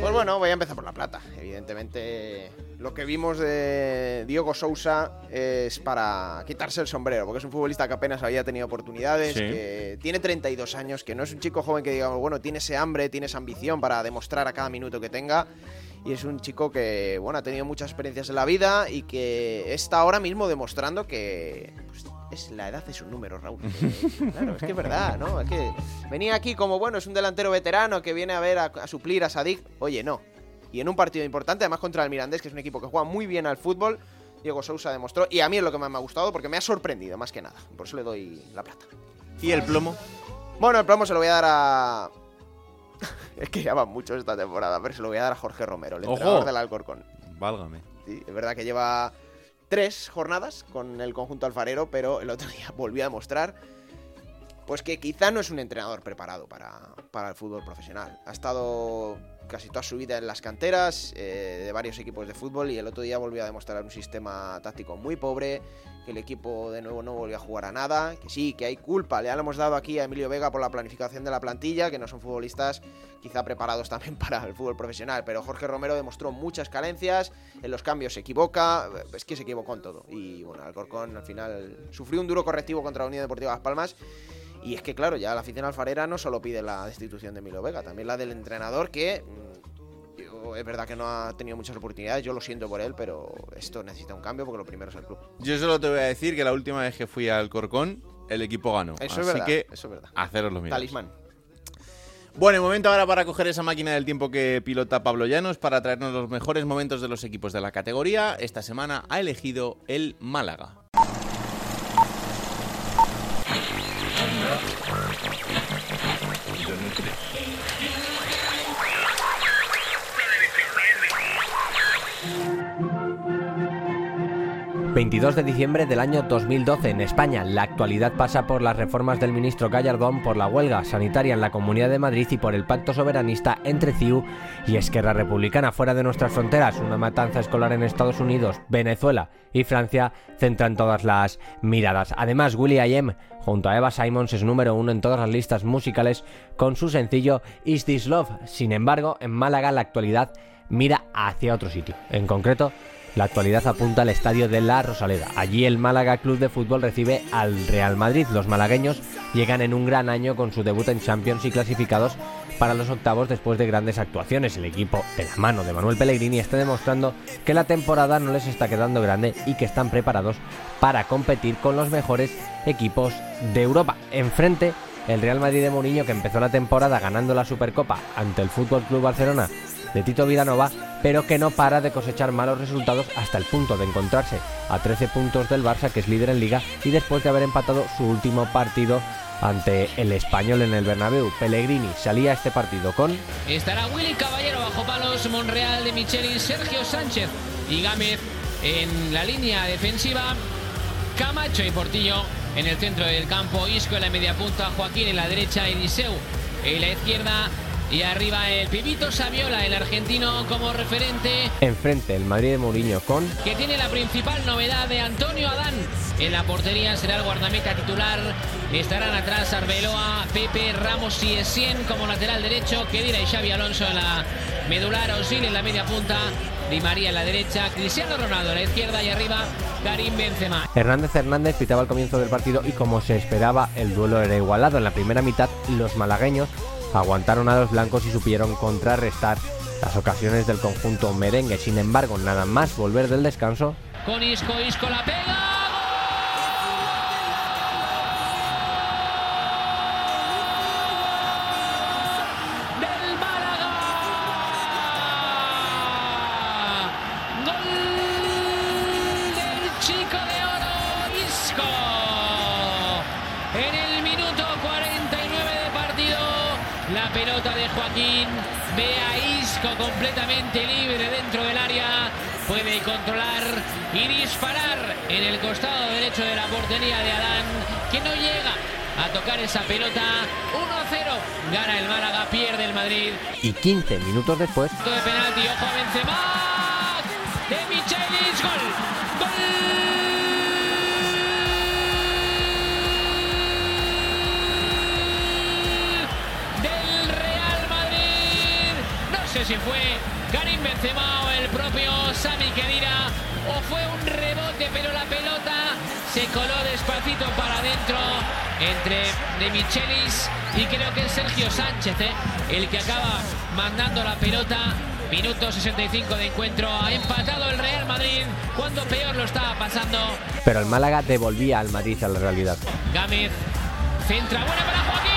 Pues bueno, voy a empezar por la plata. Evidentemente, lo que vimos de Diego Souza es para quitarse el sombrero, porque es un futbolista que apenas había tenido oportunidades, sí. que tiene treinta y dos años, que no es un chico joven que digamos, bueno, tiene ese hambre, tiene esa ambición para demostrar a cada minuto que tenga, y es un chico que, bueno, ha tenido muchas experiencias en la vida y que está ahora mismo demostrando que... Pues, es la edad es un número, Raúl. Que, claro, es que es verdad, ¿no? Es que venía aquí como, bueno, es un delantero veterano que viene a ver a, a suplir a Sadiq. Oye, no. Y en un partido importante, además contra el Mirandés, que es un equipo que juega muy bien al fútbol, Diego Souza demostró, y a mí es lo que más me ha gustado, porque me ha sorprendido, más que nada. Por eso le doy la plata. ¿Y el plomo? Bueno, el plomo se lo voy a dar a... es que ya van muchos esta temporada, pero se lo voy a dar a Jorge Romero, el entrenador del Alcorcón. Válgame. Sí, es verdad que lleva... Tres jornadas con el conjunto alfarero, pero el otro día volvió a demostrar pues que quizá no es un entrenador preparado para, para el fútbol profesional. Ha estado casi toda su vida en las canteras eh, de varios equipos de fútbol y el otro día volvió a demostrar un sistema táctico muy pobre, que el equipo de nuevo no volvió a jugar a nada, que sí, que hay culpa. Ya le hemos dado aquí a Emilio Vega por la planificación de la plantilla, que no son futbolistas quizá preparados también para el fútbol profesional, pero Jorge Romero demostró muchas carencias, en los cambios se equivoca, es que se equivocó en todo. Y bueno, Alcorcón al final sufrió un duro correctivo contra la Unión Deportiva Las Palmas. Y es que, claro, ya la afición alfarera no solo pide la destitución de Milo Vega, también la del entrenador que... Yo, es verdad que no ha tenido muchas oportunidades, yo lo siento por él, pero esto necesita un cambio porque lo primero es el club. Yo solo te voy a decir que la última vez que fui al Alcorcón, el equipo ganó. Eso Así es verdad, que, eso es verdad. Haceros los mismos. Talismán. Bueno, el momento ahora para coger esa máquina del tiempo que pilota Pablo Llanos para traernos los mejores momentos de los equipos de la categoría. Esta semana ha elegido el Málaga. veintidós de diciembre del año dos mil doce en España. La actualidad pasa por las reformas del ministro Gallardón, por la huelga sanitaria en la Comunidad de Madrid y por el pacto soberanista entre C I U y Esquerra Republicana. Fuera de nuestras fronteras, una matanza escolar en Estados Unidos, Venezuela y Francia centran todas las miradas. Además, will.i.am junto a Eva Simons es número uno en todas las listas musicales con su sencillo Is This Love. Sin embargo, en Málaga la actualidad mira hacia otro sitio. En concreto, la actualidad apunta al estadio de La Rosaleda. Allí el Málaga Club de Fútbol recibe al Real Madrid. Los malagueños llegan en un gran año con su debut en Champions y clasificados para los octavos después de grandes actuaciones. El equipo, de la mano de Manuel Pellegrini, está demostrando que la temporada no les está quedando grande y que están preparados para competir con los mejores equipos de Europa. Enfrente, el Real Madrid de Mourinho, que empezó la temporada ganando la Supercopa ante el Fútbol Club Barcelona de Tito Vilanova, pero que no para de cosechar malos resultados hasta el punto de encontrarse a trece puntos del Barça, que es líder en Liga, y después de haber empatado su último partido ante el Español en el Bernabéu. Pellegrini salía a este partido con... Estará Willy Caballero bajo palos, Monreal, de Michelin, Sergio Sánchez y Gámez en la línea defensiva, Camacho y Portillo en el centro del campo, Isco en la media punta, Joaquín en la derecha, Eliseu en la izquierda, y arriba el Pibito Saviola, el argentino, como referente. Enfrente el Madrid de Mourinho con... Que tiene la principal novedad de Antonio Adán. En la portería será el guardameta titular. Estarán atrás Arbeloa, Pepe, Ramos y Essien como lateral derecho. Kedira y Xavi Alonso en la medular. Osil en la media punta. Di María en la derecha, Cristiano Ronaldo en la izquierda y arriba Karim Benzema. Hernández Hernández pitaba al comienzo del partido y, como se esperaba, el duelo era igualado. En la primera mitad los malagueños aguantaron a los blancos y supieron contrarrestar las ocasiones del conjunto merengue. Sin embargo, nada más volver del descanso... Con Isco, Isco la pega... completamente libre dentro del área, puede controlar y disparar en el costado derecho de la portería de Adán, que no llega a para tocar esa pelota. uno a cero. Gana el Málaga, pierde el Madrid. Y quince minutos después. De penalti, ojo a Benzema. De Michelis, gol. Gol del Real Madrid. No sé si fue Karim Benzema o el propio Sami Khedira o fue un rebote, pero la pelota se coló despacito para adentro entre De Michelis y creo que es Sergio Sánchez, ¿eh? el que acaba mandando la pelota. Minuto sesenta y cinco de encuentro, ha empatado el Real Madrid cuando peor lo estaba pasando. Pero el Málaga devolvía al Madrid a la realidad. Gámez centra, buena para Joaquín.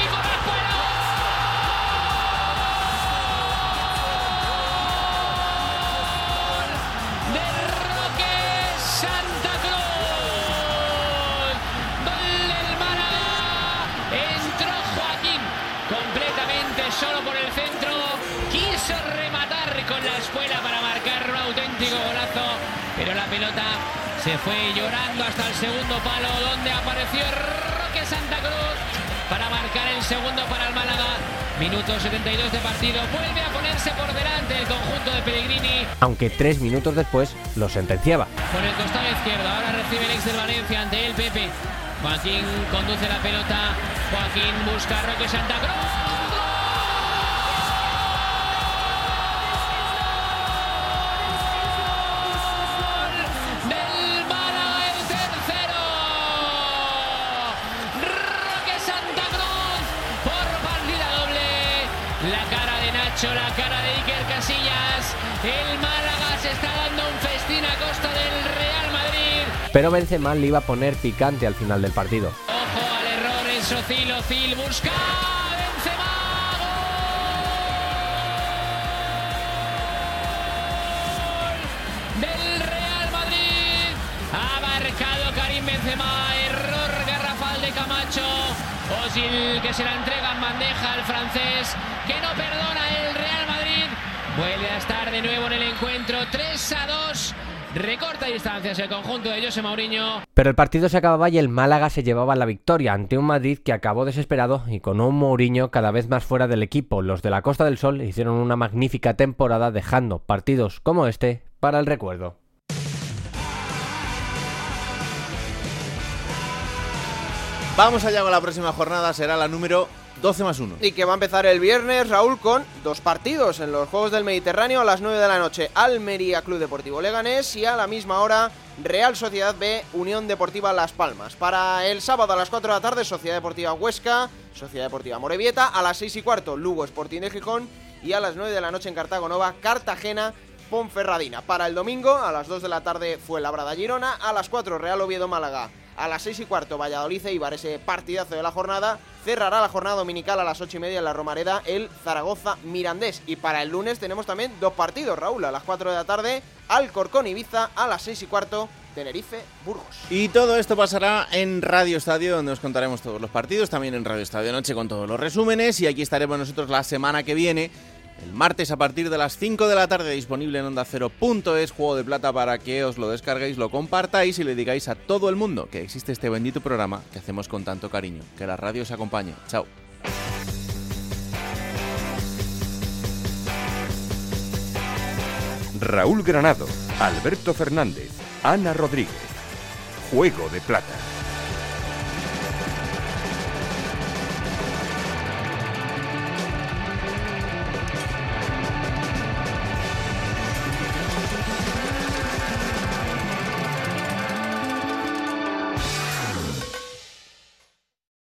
Se fue llorando hasta el segundo palo, donde apareció Roque Santa Cruz para marcar el segundo para el Málaga. Minuto setenta y dos de partido, vuelve a ponerse por delante el conjunto de Pellegrini. Aunque tres minutos después lo sentenciaba. Por el costado izquierdo, ahora recibe el ex del Valencia, ante el Pepe. Joaquín conduce la pelota, Joaquín busca a Roque Santa Cruz. La cara de Iker Casillas, el Málaga se está dando un festín a costa del Real Madrid. Pero Benzema le iba a poner picante al final del partido. Ojo al error, es Ozil, Ozil busca Benzema, gol del Real Madrid, ha marcado Karim Benzema, error garrafal de Camacho, Ozil que se la entrega en bandeja al francés, que no perdona. Vuelve a estar de nuevo en el encuentro, tres a dos, recorta distancias el conjunto de José Mourinho. Pero el partido se acababa y el Málaga se llevaba la victoria ante un Madrid que acabó desesperado y con un Mourinho cada vez más fuera del equipo. Los de la Costa del Sol hicieron una magnífica temporada dejando partidos como este para el recuerdo. Vamos allá con la próxima jornada, será la número doce más uno. Y que va a empezar el viernes, Raúl, con dos partidos en los Juegos del Mediterráneo a las nueve de la noche. Almería, Club Deportivo Leganés, y a la misma hora Real Sociedad B, Unión Deportiva Las Palmas. Para el sábado a las cuatro de la tarde, Sociedad Deportiva Huesca, Sociedad Deportiva Amorebieta. A las seis y cuarto, Lugo, Sporting de Gijón, y a las nueve de la noche en Cartagonova, Cartagena, Ponferradina. Para el domingo a las dos de la tarde, Fuenlabrada, Girona. A las cuatro, Real Oviedo, Málaga. A las seis y cuarto, Valladolid, Eibar, ese partidazo de la jornada. Cerrará la jornada dominical a las ocho y media en la Romareda el Zaragoza Mirandés. Y para el lunes tenemos también dos partidos, Raúl. A las cuatro de la tarde, Alcorcón, Ibiza. A las seis y cuarto, Tenerife, Burgos. Y todo esto pasará en Radio Estadio, donde os contaremos todos los partidos. También en Radio Estadio Noche con todos los resúmenes. Y aquí estaremos nosotros la semana que viene, el martes, a partir de las cinco de la tarde, disponible en onda cero punto es, Juego de Plata, para que os lo descarguéis, lo compartáis y le digáis a todo el mundo que existe este bendito programa que hacemos con tanto cariño. Que la radio os acompañe. Chao. Raúl Granado, Alberto Fernández, Ana Rodríguez. Juego de Plata.